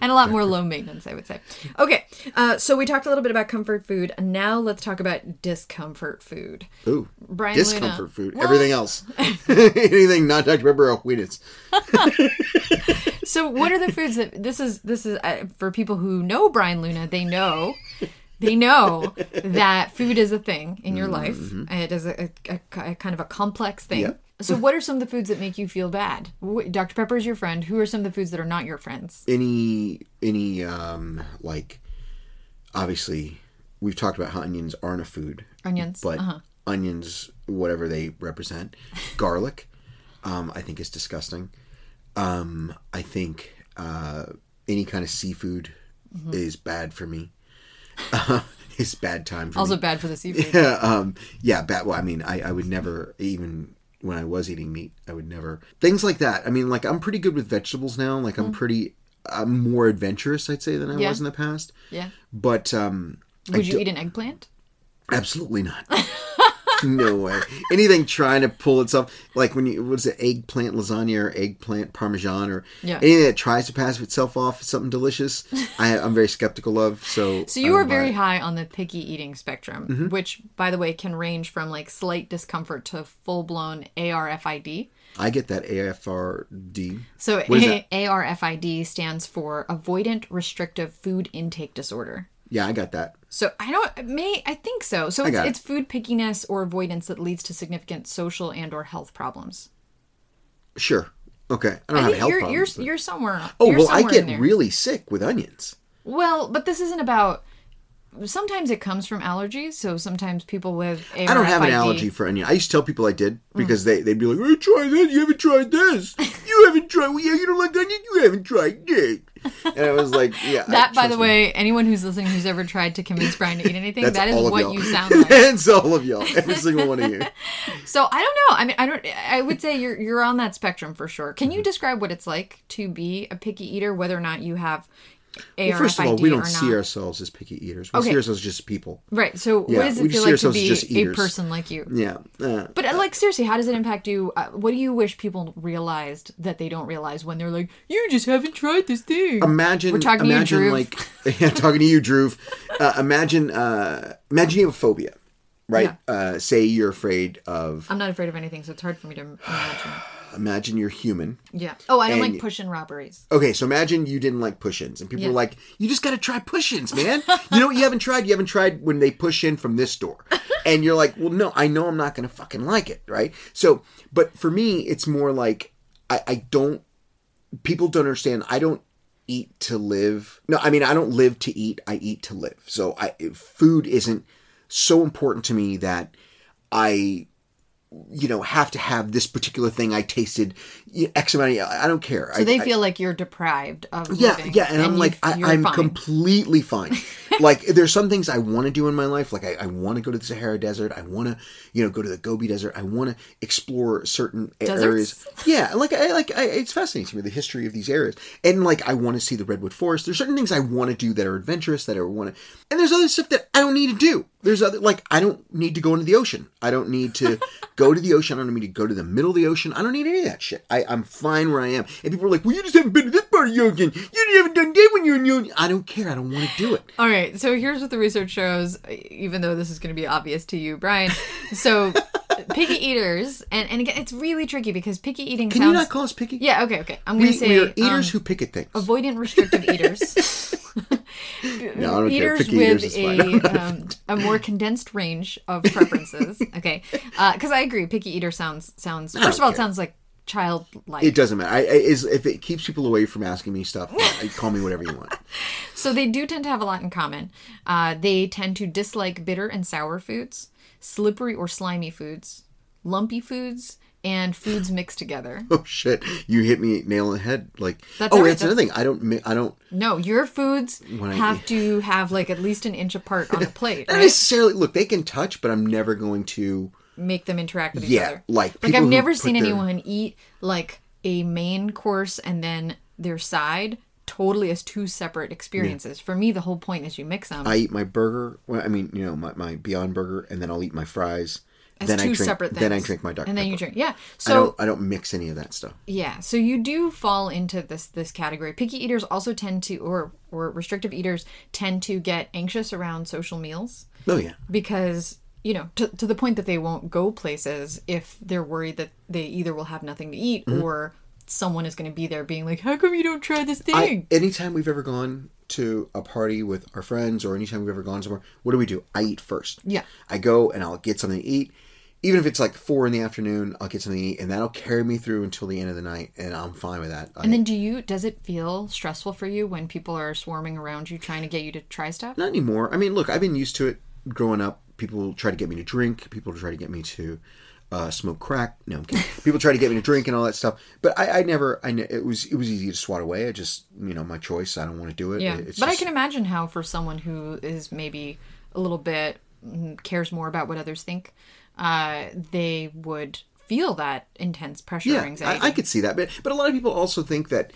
and a lot more low maintenance, I would say. Okay, uh, so we talked a little bit about comfort food. Now let's talk about discomfort food. Ooh, Brian discomfort Luna. Food. What? Everything else. Anything not Doctor Pepper or Wheaties. So what are the foods that, this is, this is uh, for people who know Brian Luna, they know, they know that food is a thing in your mm-hmm. life. It is a, a, a kind of a complex thing. Yep. So what are some of the foods that make you feel bad? Doctor Pepper is your friend. Who are some of the foods that are not your friends? Any, any, um, like, obviously, we've talked about how onions aren't a food. Onions. But uh-huh. onions, whatever they represent. Garlic, um, I think is disgusting. Um, I think uh, any kind of seafood mm-hmm. is bad for me. Uh, it's bad time for also me. Also bad for the seafood. Yeah, um, yeah bad. Well, I mean, I, I would never even... when I was eating meat, I would never... Things like that. I mean, like, I'm pretty good with vegetables now. Like, I'm mm. pretty... I'm more adventurous, I'd say, than I yeah. was in the past. Yeah. But, um... Would I you do- eat an eggplant? Absolutely not. No way. Anything trying to pull itself... Like, when you... What's it? Eggplant lasagna or eggplant parmesan or... Yeah. Anything that tries to pass itself off as something delicious, I, I'm very skeptical of, so... So you are very it. high on the picky eating spectrum, mm-hmm. which, by the way, can range from, like, slight discomfort to full-blown A R F I D. I get that A F R D. So a- A R F I D stands for Avoidant Restrictive Food Intake Disorder. Yeah, I got that. So I don't may I think so. So it's, it. it's food pickiness or avoidance that leads to significant social and or health problems. Sure. Okay. I don't I have health you're, problems. You're, but... you're somewhere. Oh, you're well, somewhere I get really sick with onions. Well, but this isn't about. Sometimes it comes from allergies. So sometimes people with A R F I D. I don't have an allergy for onion. I used to tell people I did because mm. they they'd be like, "Hey, try that. You haven't tried this. You haven't tried. Well, yeah, you don't like onion. You haven't tried it." And I was like, yeah. That, I, by the me. way, anyone who's listening who's ever tried to convince Brian to eat anything, That's that is what y'all. you sound like. That's all of y'all. Every single one of you. So I don't know. I mean, I don't. I would say you're you're on that spectrum for sure. Can mm-hmm. you describe what it's like to be a picky eater, whether or not you have A R F I D? Well, first of all, we don't see ourselves as picky eaters. We okay. see ourselves as just people. Right. So yeah, what does it feel like to be a person like you? Yeah. Uh, but uh, like, seriously, how does it impact you? Uh, what do you wish people realized that they don't realize when they're like, you just haven't tried this thing? Imagine, We're talking imagine to you, Drew. Like, yeah, talking to you, Drew. Uh, imagine, uh, imagine you have a phobia, right? Yeah. Uh, say you're afraid of... I'm not afraid of anything, so it's hard for me to imagine. Imagine you're human. Yeah. Oh, I don't and, like push-in robberies. Okay, so imagine you didn't like push-ins. And people yeah. were like, you just got to try push-ins, man. You know what you haven't tried? You haven't tried when they push in from this door. And you're like, well, no, I know I'm not going to fucking like it, right? So, but for me, it's more like, I, I don't, people don't understand, I don't eat to live. No, I mean, I don't live to eat, I eat to live. So I food isn't so important to me that I... you know, have to have this particular thing I tasted X amount of, I don't care. So I, they feel I, like you're deprived of yeah, living. Yeah, yeah, and, and I'm like, I, I'm fine. completely fine. Like, there's some things I want to do in my life. Like, I, I want to go to the Sahara Desert. I want to, you know, go to the Gobi Desert. I want to explore certain Deserts? areas. Yeah, like, I, like I, it's fascinating to me, the history of these areas. And, like, I want to see the Redwood Forest. There's certain things I want to do that are adventurous, that I want to, and there's other stuff that I don't need to do. There's other, like, I don't need to go into the ocean. I don't need to go to the ocean. I don't need to go to the middle of the ocean. I don't need any of that shit. I, I'm fine where I am. And people are like, well, you just haven't been to this part of the ocean. You haven't done that when you're in the ocean. I don't care. I don't want to do it. All right. So here's what the research shows, even though this is going to be obvious to you, Brian. So picky eaters, and, and again, it's really tricky because picky eating Can sounds... Can you not call us picky? Yeah, okay, okay. I'm going to say... We are eaters um, who pick at things. Avoidant restrictive eaters. No, I don't eaters care. Picky with eaters is a, um, a more condensed range of preferences. Okay, because uh, I agree, picky eater sounds sounds. First of all, care. It sounds like childlike. It doesn't matter. I, I, is, if it keeps people away from asking me stuff, call me whatever you want. So they do tend to have a lot in common. Uh, they tend to dislike bitter and sour foods, slippery or slimy foods, lumpy foods, and foods mixed together. Oh shit! You hit me nail on the head. Like that's oh, right, that's, that's another thing. I don't. I don't. No, your foods have I, to have like at least an inch apart on a plate. Not right? necessarily. Look, they can touch, but I'm never going to make them interact with yeah, each other. Like like I've never seen their... anyone eat like a main course and then their side totally as two separate experiences. Yeah. For me, the whole point is you mix them. I eat my burger. Well, I mean, you know, my, my Beyond Burger, and then I'll eat my fries. As then two I drink, separate things. Then I drink my Doctor Pepper. And then you drink, yeah. So I don't, I don't mix any of that stuff. Yeah, so you do fall into this this category. Picky eaters also tend to, or or restrictive eaters tend to get anxious around social meals. Oh yeah. Because you know to to the point that they won't go places if they're worried that they either will have nothing to eat mm-hmm. or someone is going to be there being like, how come you don't try this thing? I, anytime we've ever gone to a party with our friends or anytime we've ever gone somewhere, what do we do? I eat first. Yeah. I go and I'll get something to eat. Even if it's like four in the afternoon, I'll get something to eat, and that'll carry me through until the end of the night, and I'm fine with that. I, and then do you, does it feel stressful for you when people are swarming around you trying to get you to try stuff? Not anymore. I mean, look, I've been used to it growing up. People try to get me to drink. People try to get me to uh, smoke crack. No, I'm kidding. People try to get me to drink and all that stuff. But I, I never, I it was it was easy to swat away. I just, you know, my choice. I don't want to do it. Yeah. It's but just... I can imagine how for someone who is maybe a little bit, cares more about what others think, Uh, they would feel that intense pressure yeah, or anxiety. I, I could see that. But, but a lot of people also think that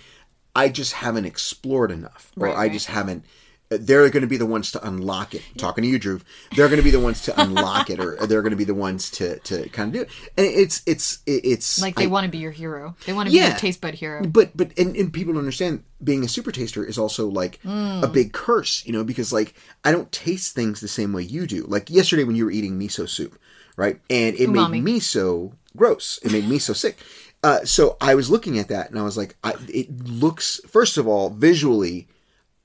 I just haven't explored enough. Or right, I right. just haven't... They're going to be the ones to unlock it. Talking to you, Drew. They're going to be the ones to unlock it, or they're going to be the ones to, to kind of do it. And it's... it's it's Like they I, want to be your hero. They want to yeah, be your taste bud hero. But, but and, and people don't understand being a super taster is also like mm. a big curse, you know, because like I don't taste things the same way you do. Like yesterday when you were eating miso soup, right? And it umami. made me so gross. It made me so sick. Uh, so I was looking at that and I was like, I, it looks, first of all, visually,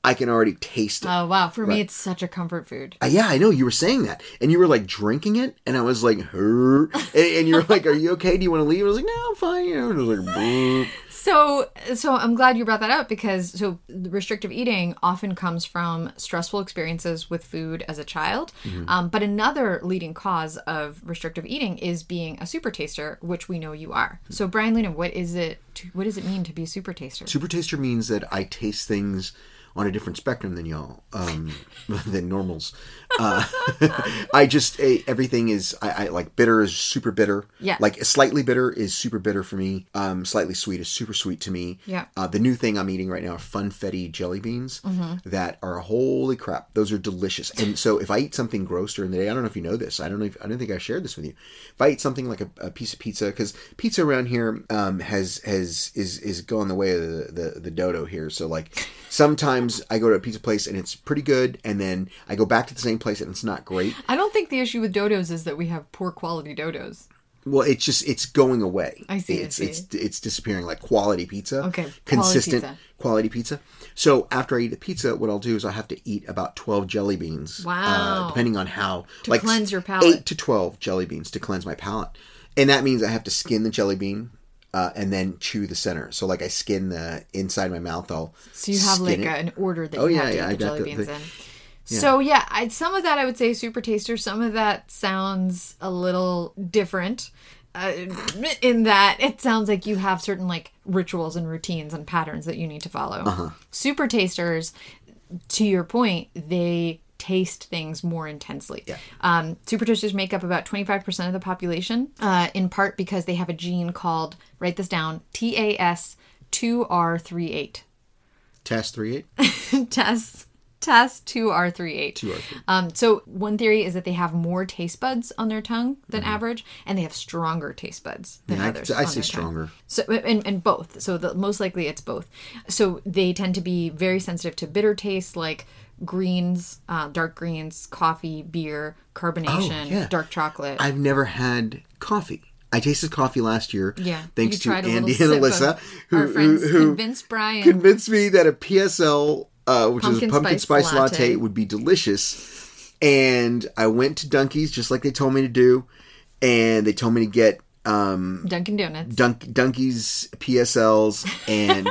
I can already taste it. Oh, wow. For right? me, it's such a comfort food. Uh, yeah, I know. You were saying that. And you were like drinking it. And I was like, and, and you're like, are you okay? Do you want to leave? I was like, no, I'm fine. You know, and I was like, bleh. So, so I'm glad you brought that up because so restrictive eating often comes from stressful experiences with food as a child. Mm-hmm. Um, but another leading cause of restrictive eating is being a super taster, which we know you are. So Brian Luna, what is it? To, what does it mean to be a super taster? Super taster means that I taste things on a different spectrum than y'all, um, than normals. Uh, I just, everything is, I, I like bitter is super bitter. Yeah. Like slightly bitter is super bitter for me. Um, slightly sweet is super sweet to me. Yeah. Uh, the new thing I'm eating right now are funfetti jelly beans mm-hmm. that are holy crap. Those are delicious. And so if I eat something gross during the day, I don't know if you know this. I don't know. If, I don't think I shared this with you. If I eat something like a, a piece of pizza, because pizza around here um, has has is is going the way of the the, the dodo here. So like sometimes I go to a pizza place and it's pretty good, and then I go back to the same place and it's not great. I don't think the issue with dodos is that we have poor quality dodos. Well, it's just, it's going away. I see. It's I see. it's it's disappearing, like quality pizza. Okay. Consistent quality pizza. quality pizza. So after I eat the pizza, what I'll do is I'll have to eat about twelve jelly beans. Wow. Uh, depending on how. To like cleanse your palate. eight to twelve jelly beans to cleanse my palate. And that means I have to skin the jelly bean. Uh, and then chew the center. So like I skin the inside of my mouth. I'll So you have like a, an order that oh, you yeah, have to yeah, eat I the jelly the, beans the, in. Yeah. So yeah, I, some of that I would say super taster. Some of that sounds a little different uh, in that it sounds like you have certain like rituals and routines and patterns that you need to follow. Uh-huh. Super tasters, to your point, they taste things more intensely. Yeah. Um, super tasters make up about twenty-five percent of the population, uh, in part because they have a gene called, write this down, T A S two R thirty-eight. T A S thirty-eight? TAS... T A S two R thirty-eight. two R thirty-eight. Um, so one theory is that they have more taste buds on their tongue than mm-hmm. average, and they have stronger taste buds than yeah, others. I, I say stronger. So, and, and both. So the, most likely it's both. So they tend to be very sensitive to bitter tastes like greens, uh, dark greens, coffee, beer, carbonation, oh, yeah. dark chocolate. I've never had coffee. I tasted coffee last year, yeah, thanks to Andy and Alyssa, who, who, who convinced Brian convinced me that a P S L... Uh, which pumpkin is a pumpkin spice, spice latte. latte would be delicious. And I went to Dunkey's just like they told me to do. And they told me to get um, Dunkin' Donuts, Dunk, Dunkies, P S Ls, and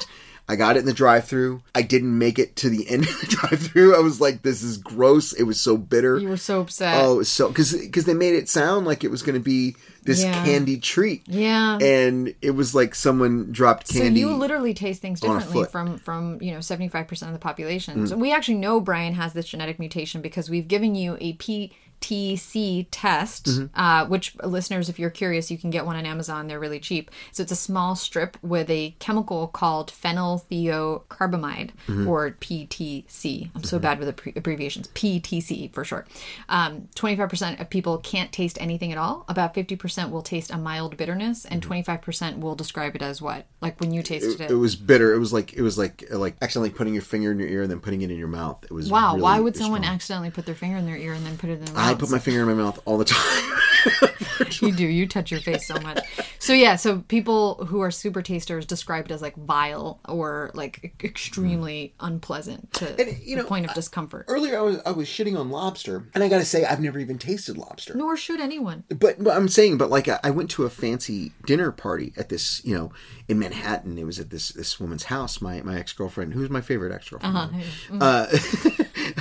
I got it in the drive-thru. I didn't make it to the end of the drive-thru. I was like, this is gross. It was so bitter. You were so upset. Oh, so because because they made it sound like it was going to be this yeah. candy treat. Yeah. And it was like someone dropped candy. So you literally taste things differently from, from, you know, seventy-five percent of the population. Mm. So we actually know Brian has this genetic mutation because we've given you a P T C test, mm-hmm. uh, which listeners, if you're curious, you can get one on Amazon. They're really cheap. So it's a small strip with a chemical called phenylthiocarbamide, mm-hmm. or P T C. I'm so mm-hmm. bad with abbrevi- abbreviations. P T C for short. Um, twenty-five percent of people can't taste anything at all. About fifty percent will taste a mild bitterness, and twenty-five percent will describe it as what? Like when you tasted it. It, it was bitter. It was like it was like like accidentally putting your finger in your ear and then putting it in your mouth. It was wow. Really why would someone strong. accidentally put their finger in their ear and then put it in their mouth? I I put my finger in my mouth all the time. You do. You touch your face so much. So yeah, so people who are super tasters described as like vile or like extremely unpleasant to and, you the know, point of discomfort. Earlier I was I was shitting on lobster, and I gotta say I've never even tasted lobster. Nor should anyone. But, but I'm saying, but like I, I went to a fancy dinner party at this, you know, in Manhattan. It was at this this woman's house, my, my ex-girlfriend, who's my favorite ex-girlfriend. Uh-huh. Mm-hmm.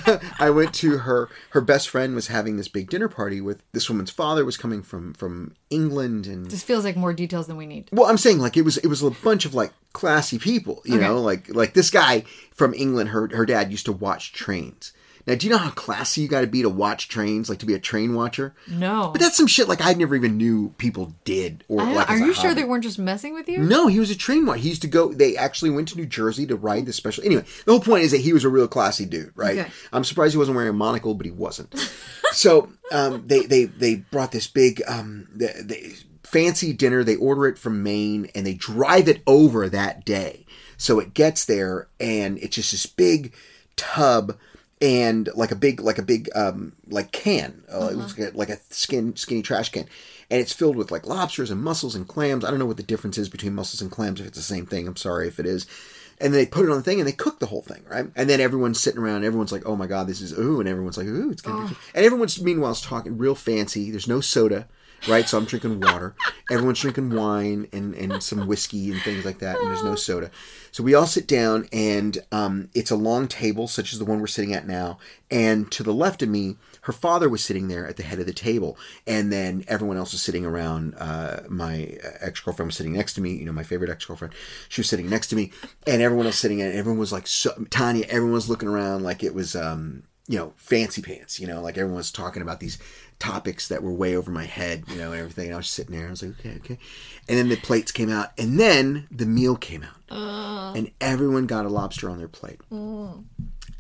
Uh, I went to her, her best friend was having this big dinner party with this woman's father was coming from, from England, and this feels like more details than we need. Well, I'm saying like it was it was a bunch of like classy people, you okay. know, like like this guy from England. Her her dad used to watch trains. Now, do you know how classy you got to be to watch trains, like to be a train watcher? No, but that's some shit like I never even knew people did. Or like, are you sure they weren't just messing with you? No, he was a train watcher. He used to go. They actually went to New Jersey to ride this special. Anyway, the whole point is that he was a real classy dude, right? Okay. I'm surprised he wasn't wearing a monocle, but he wasn't. So um, they they they brought this big um, they, they, fancy dinner. They order it from Maine and they drive it over that day. So it gets there and it's just this big tub. And like a big, like a big, um, like can, uh, uh-huh. It looks like a, like a skin, skinny trash can. And it's filled with like lobsters and mussels and clams. I don't know what the difference is between mussels and clams. If it's the same thing, I'm sorry if it is. And they put it on the thing and they cook the whole thing, right? And then everyone's sitting around and everyone's like, oh my God, this is ooh. And everyone's like, ooh, it's going to oh. be. And everyone's meanwhile is talking real fancy. There's no soda, right? So I'm drinking water. Everyone's drinking wine and, and some whiskey and things like that. And there's no soda. So we all sit down and um, it's a long table, such as the one we're sitting at now. And to the left of me, her father was sitting there at the head of the table. And then everyone else was sitting around. Uh, my ex-girlfriend was sitting next to me. You know, my favorite ex-girlfriend. She was sitting next to me. And everyone else sitting at everyone was like, so, Tanya, everyone was looking around like it was, um, you know, fancy pants. You know, like everyone was talking about these topics that were way over my head, you know, and everything. And I was just sitting there. I was like, okay, okay. And then the plates came out. And then the meal came out. Uh, and everyone got a lobster on their plate. Uh,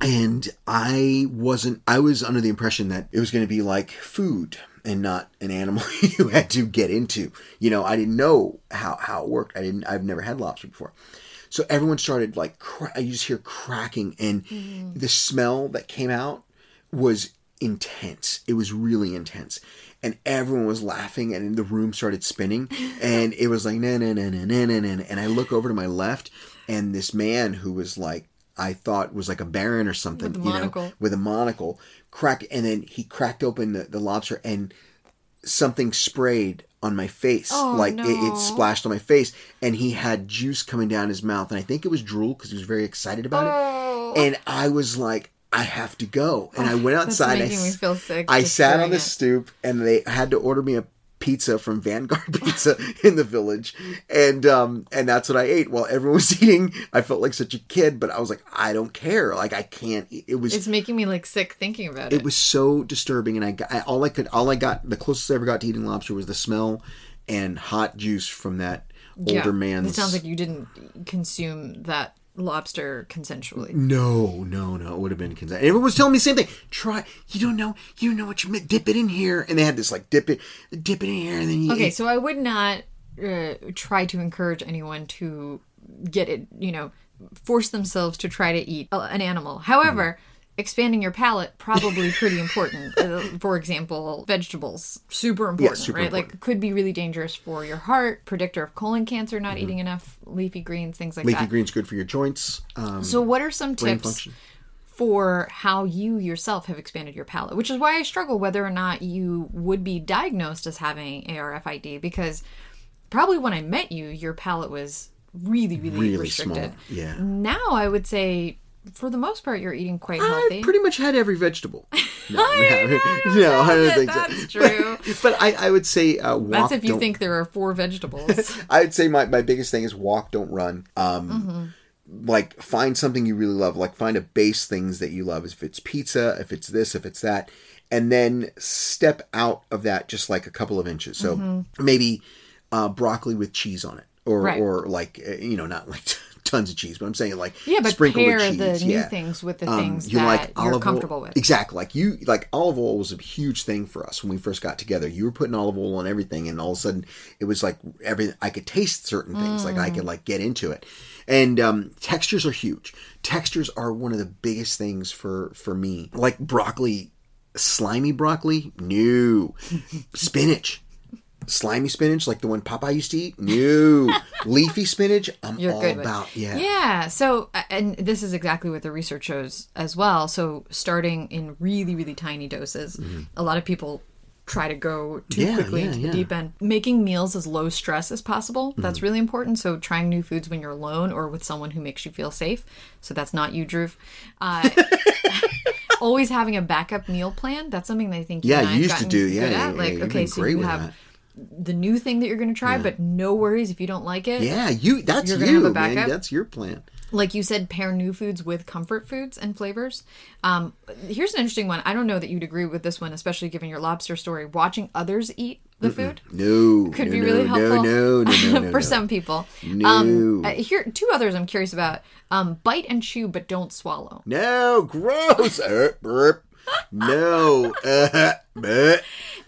and I wasn't, I was under the impression that it was going to be like food and not an animal you had to get into. You know, I didn't know how, how it worked. I didn't, I've never had lobster before. So everyone started like, cra- you just hear cracking. And mm. the smell that came out was intense. It was really intense. And everyone was laughing and the room started spinning. And it was like, na na na na na na na. And I look over to my left and this man who was like, I thought was like a baron or something, you know, with a monocle, crack. And then he cracked open the, the lobster and something sprayed on my face. Oh, like no. it, it splashed on my face. And he had juice coming down his mouth. And I think it was drool because he was very excited about oh. it. And I was like, I have to go. And I went outside. That's making I, me feel sick. I sat on the it. stoop and they had to order me a pizza from Vanguard Pizza in the Village. And um, and that's what I ate while everyone was eating. I felt like such a kid, but I was like, I don't care. Like I can't eat. It was, it's making me like sick thinking about it. It was so disturbing. And I, got, I all I could, all I got, the closest I ever got to eating lobster was the smell and hot juice from that older yeah. man's. It sounds like you didn't consume that lobster consensually. No, no, no. It would have been consent. Everyone was telling me the same thing. Try. You don't know. You don't know what you meant. Dip it in here. And they had this like dip it, dip it in here. And then you okay. Eat. So I would not uh, try to encourage anyone to get it, you know, force themselves to try to eat an animal. However, mm. expanding your palate, probably pretty important. Uh, for example, vegetables, super important, yeah, super right? Important. Like, could be really dangerous for your heart, predictor of colon cancer, not mm-hmm. eating enough leafy greens, things like leafy that. Leafy greens good for your joints. Um, so what are some tips function. for how you yourself have expanded your palate? Which is why I struggle whether or not you would be diagnosed as having A R F I D, because probably when I met you, your palate was really, really, really restricted. Small. Yeah. Now I would say, for the most part, you're eating quite healthy. I pretty much had every vegetable. No, I no, know, no I don't think that's so. True. But, but I, I would say uh, walk. That's if you don't... think there are four vegetables. I would say my, my biggest thing is walk, don't run. Um, mm-hmm. Like, find something you really love. Like, find a base things that you love. If it's pizza, if it's this, if it's that. And then step out of that just like a couple of inches. So mm-hmm. maybe uh, broccoli with cheese on it. Or, right. or like, you know, not like... tons of cheese, but I'm saying like yeah, but sprinkle pair with cheese. The yeah. new things with the things um, you that like olive you're comfortable oil. With. Exactly. Like you like olive oil was a huge thing for us when we first got together. You were putting olive oil on everything, and all of a sudden it was like everything. I could taste certain things. Mm. Like I could like get into it. And um, textures are huge. Textures are one of the biggest things for for me. Like broccoli, slimy broccoli, no. Spinach. Slimy spinach, like the one Popeye used to eat? No. Leafy spinach, I'm You're all good about. With. Yeah. Yeah. So, and this is exactly what the research shows as well. So, starting in really, really tiny doses, mm-hmm. a lot of people try to go too yeah, quickly yeah, into the yeah. deep end. Making meals as low stress as possible. That's mm-hmm. really important. So trying new foods when you're alone or with someone who makes you feel safe. So that's not you, Drew. Uh, always having a backup meal plan. That's something that I think you yeah, and I you used to do. Yeah, yeah, yeah, like, yeah, okay, so you have... That. The new thing that you're going to try, yeah. but no worries if you don't like it. Yeah, you that's you're gonna you, have a backup. Man. That's your plan. Like you said, pair new foods with comfort foods and flavors. Um, here's an interesting one. I don't know that you'd agree with this one, especially given your lobster story. Watching others eat the Mm-mm. food no, could no, be really no, helpful no, no, no, no, no, for no. some people. No. Um, here, two others I'm curious about. Um, bite and chew, but don't swallow. No, gross. No. Uh,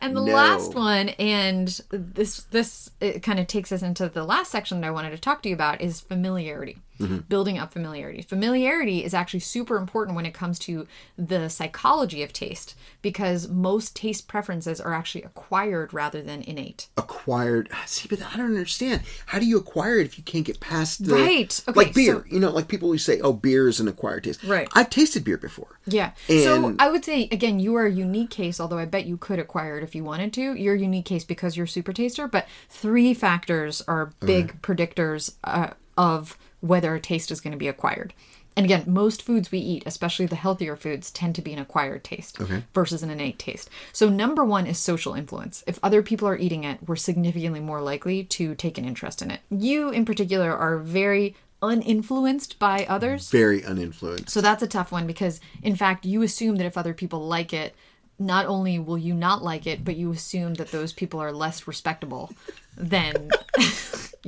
and the no. last one, and this this it kind of takes us into the last section that I wanted to talk to you about, is familiarity. Mm-hmm. Building up familiarity. Familiarity is actually super important when it comes to the psychology of taste, because most taste preferences are actually acquired rather than innate. Acquired. See, but I don't understand. How do you acquire it if you can't get past the... Right. Okay, like beer. So, you know, like people who say, oh, beer is an acquired taste. Right. I've tasted beer before. Yeah. And so I would say, again, you are a unique case, although I bet you could acquire it if you wanted to. You're a unique case because you're a super taster, but three factors are big okay. predictors uh, of... whether a taste is going to be acquired. And again, most foods we eat, especially the healthier foods, tend to be an acquired taste okay. versus an innate taste. So number one is social influence. If other people are eating it, we're significantly more likely to take an interest in it. You, in particular, are very uninfluenced by others. Very uninfluenced. So that's a tough one because, in fact, you assume that if other people like it, not only will you not like it, but you assume that those people are less respectable than...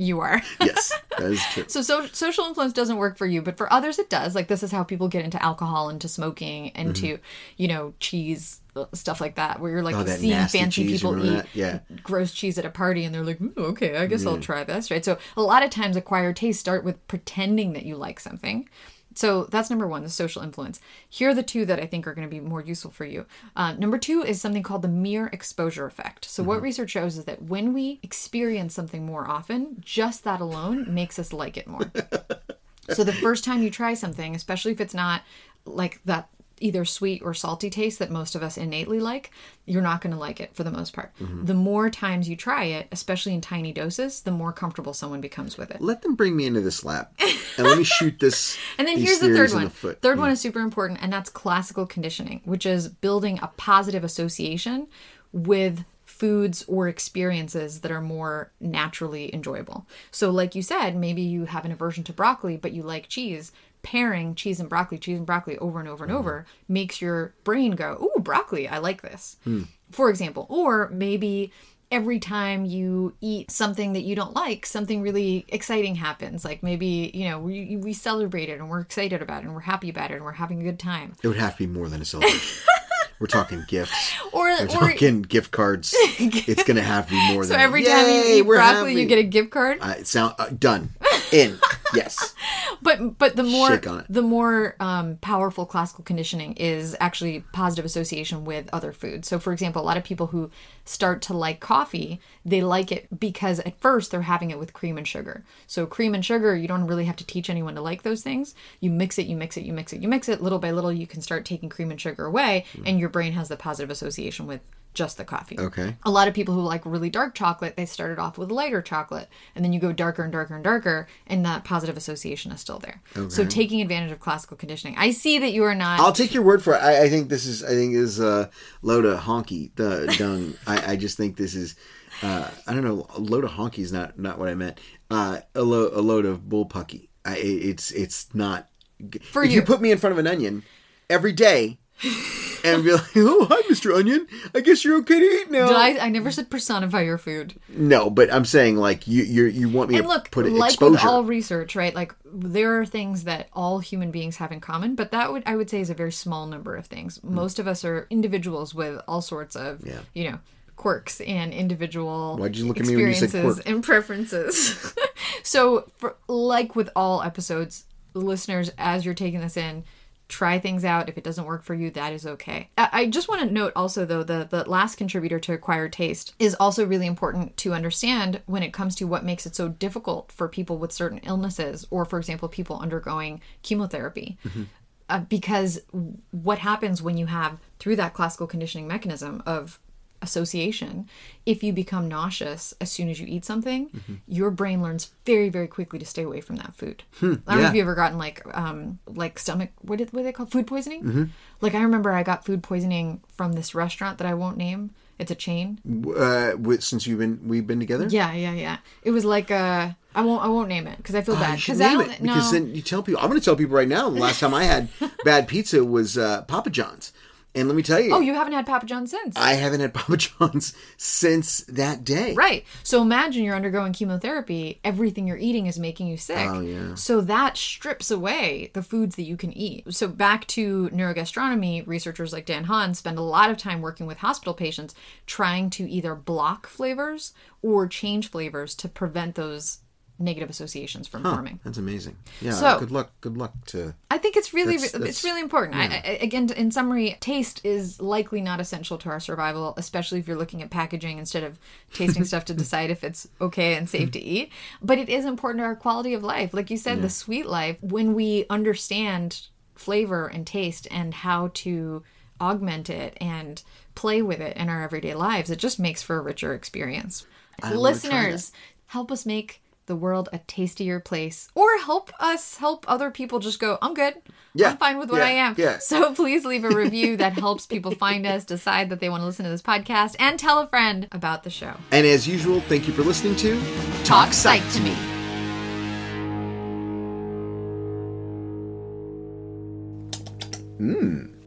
you are. Yes, that is true. So, so social influence doesn't work for you, but for others it does. Like this is how people get into alcohol and to smoking and mm-hmm. to, you know, cheese, stuff like that, where you're like oh, seeing fancy cheese, people eat yeah. gross cheese at a party and they're like, ooh, okay, I guess yeah. I'll try this, right? So a lot of times acquired tastes start with pretending that you like something. So that's number one, the social influence. Here are the two that I think are going to be more useful for you. Uh, number two is something called the mere exposure effect. So mm-hmm. what research shows is that when we experience something more often, just that alone makes us like it more. So the first time you try something, especially if it's not like that either sweet or salty taste that most of us innately like, you're not going to like it for the most part. Mm-hmm. The more times you try it, especially in tiny doses, the more comfortable someone becomes with it. Let them bring me into this lab and let me shoot this. And then here's the third one. The third yeah. one is super important, and that's classical conditioning, which is building a positive association with foods or experiences that are more naturally enjoyable. So like you said, maybe you have an aversion to broccoli, but you like cheese. Pairing cheese and broccoli, cheese and broccoli over and over and mm. over makes your brain go, ooh, broccoli, I like this, mm. for example. Or maybe every time you eat something that you don't like, something really exciting happens. Like maybe, you know, we, we celebrate it and we're excited about it and we're happy about it and we're having a good time. It would have to be more than a celebration. We're talking gifts. Or, We're or, talking gift cards. It's going to have to be more so than... So every time Yay, you eat broccoli, happy. You get a gift card? Uh, sound, uh, done. In. Yes. But but the more the more um, powerful classical conditioning is actually positive association with other foods. So, for example, a lot of people who start to like coffee, they like it because at first they're having it with cream and sugar. So cream and sugar, you don't really have to teach anyone to like those things. You mix it, you mix it, you mix it, you mix it. Little by little, you can start taking cream and sugar away, mm. and your brain has the positive association with just the coffee. Okay. A lot of people who like really dark chocolate, they started off with lighter chocolate, and then you go darker and darker and darker, and that positive association is still there. Okay. So taking advantage of classical conditioning. I see that you are not... I'll take your word for it. I, I think this is, I think is uh, Loda honky, the dung. I, I just think this is, uh, I don't know, a load of honky is not, not what I meant. Uh, a, lo- a load of bullpucky. I, it's, it's not... For if you. you put me in front of an onion every day... and be like, oh, hi, Mister Onion. I guess you're okay to eat now. Did I, I never said personify your food. No, but I'm saying, like, you you you want me and to look, put it like exposure. With all research, right? Like, there are things that all human beings have in common, but that would I would say is a very small number of things. Mm. Most of us are individuals with all sorts of, yeah. you know, quirks and individual Why'd you look at me when you said quirk? And preferences. So, for, like with all episodes, listeners, as you're taking this in, try things out. If it doesn't work for you, that is okay. I just want to note also, though, the, the last contributor to acquired taste is also really important to understand when it comes to what makes it so difficult for people with certain illnesses or, for example, people undergoing chemotherapy. Mm-hmm. Uh, because what happens when you have, through that classical conditioning mechanism of association, if you become nauseous as soon as you eat something, mm-hmm. your brain learns very, very quickly to stay away from that food. Hmm, I don't yeah. know if you've ever gotten like um, like stomach, what, did, what do they call food poisoning? Mm-hmm. Like I remember I got food poisoning from this restaurant that I won't name. It's a chain. Uh, since you've been, we've been together? Yeah, yeah, yeah. It was like a... I won't. I won't name it because I feel bad. Because uh, name it no. because then you tell people. I'm going to tell people right now. The last time I had bad pizza was uh, Papa John's. And let me tell you. Oh, you haven't had Papa John's since. I haven't had Papa John's since that day. Right. So imagine you're undergoing chemotherapy. Everything you're eating is making you sick. Oh, yeah. So that strips away the foods that you can eat. So back to neurogastronomy, researchers like Dong Han spend a lot of time working with hospital patients trying to either block flavors or change flavors to prevent those negative associations from huh, forming. That's amazing. Yeah. So, good luck. Good luck to. I think it's really, that's, that's, it's really important. Yeah. I, I, again, in summary, taste is likely not essential to our survival, especially if you're looking at packaging instead of tasting stuff to decide if it's okay and safe to eat. But it is important to our quality of life. Like you said, yeah. the sweet life, when we understand flavor and taste and how to augment it and play with it in our everyday lives, it just makes for a richer experience. I Listeners, help us make the world a tastier place, or help us help other people just go, I'm good. Yeah, I'm fine with what yeah, I am. Yeah. So please leave a review that helps people find us, decide that they want to listen to this podcast, and tell a friend about the show. And as usual, thank you for listening to Talk Psych to Me. Mmm.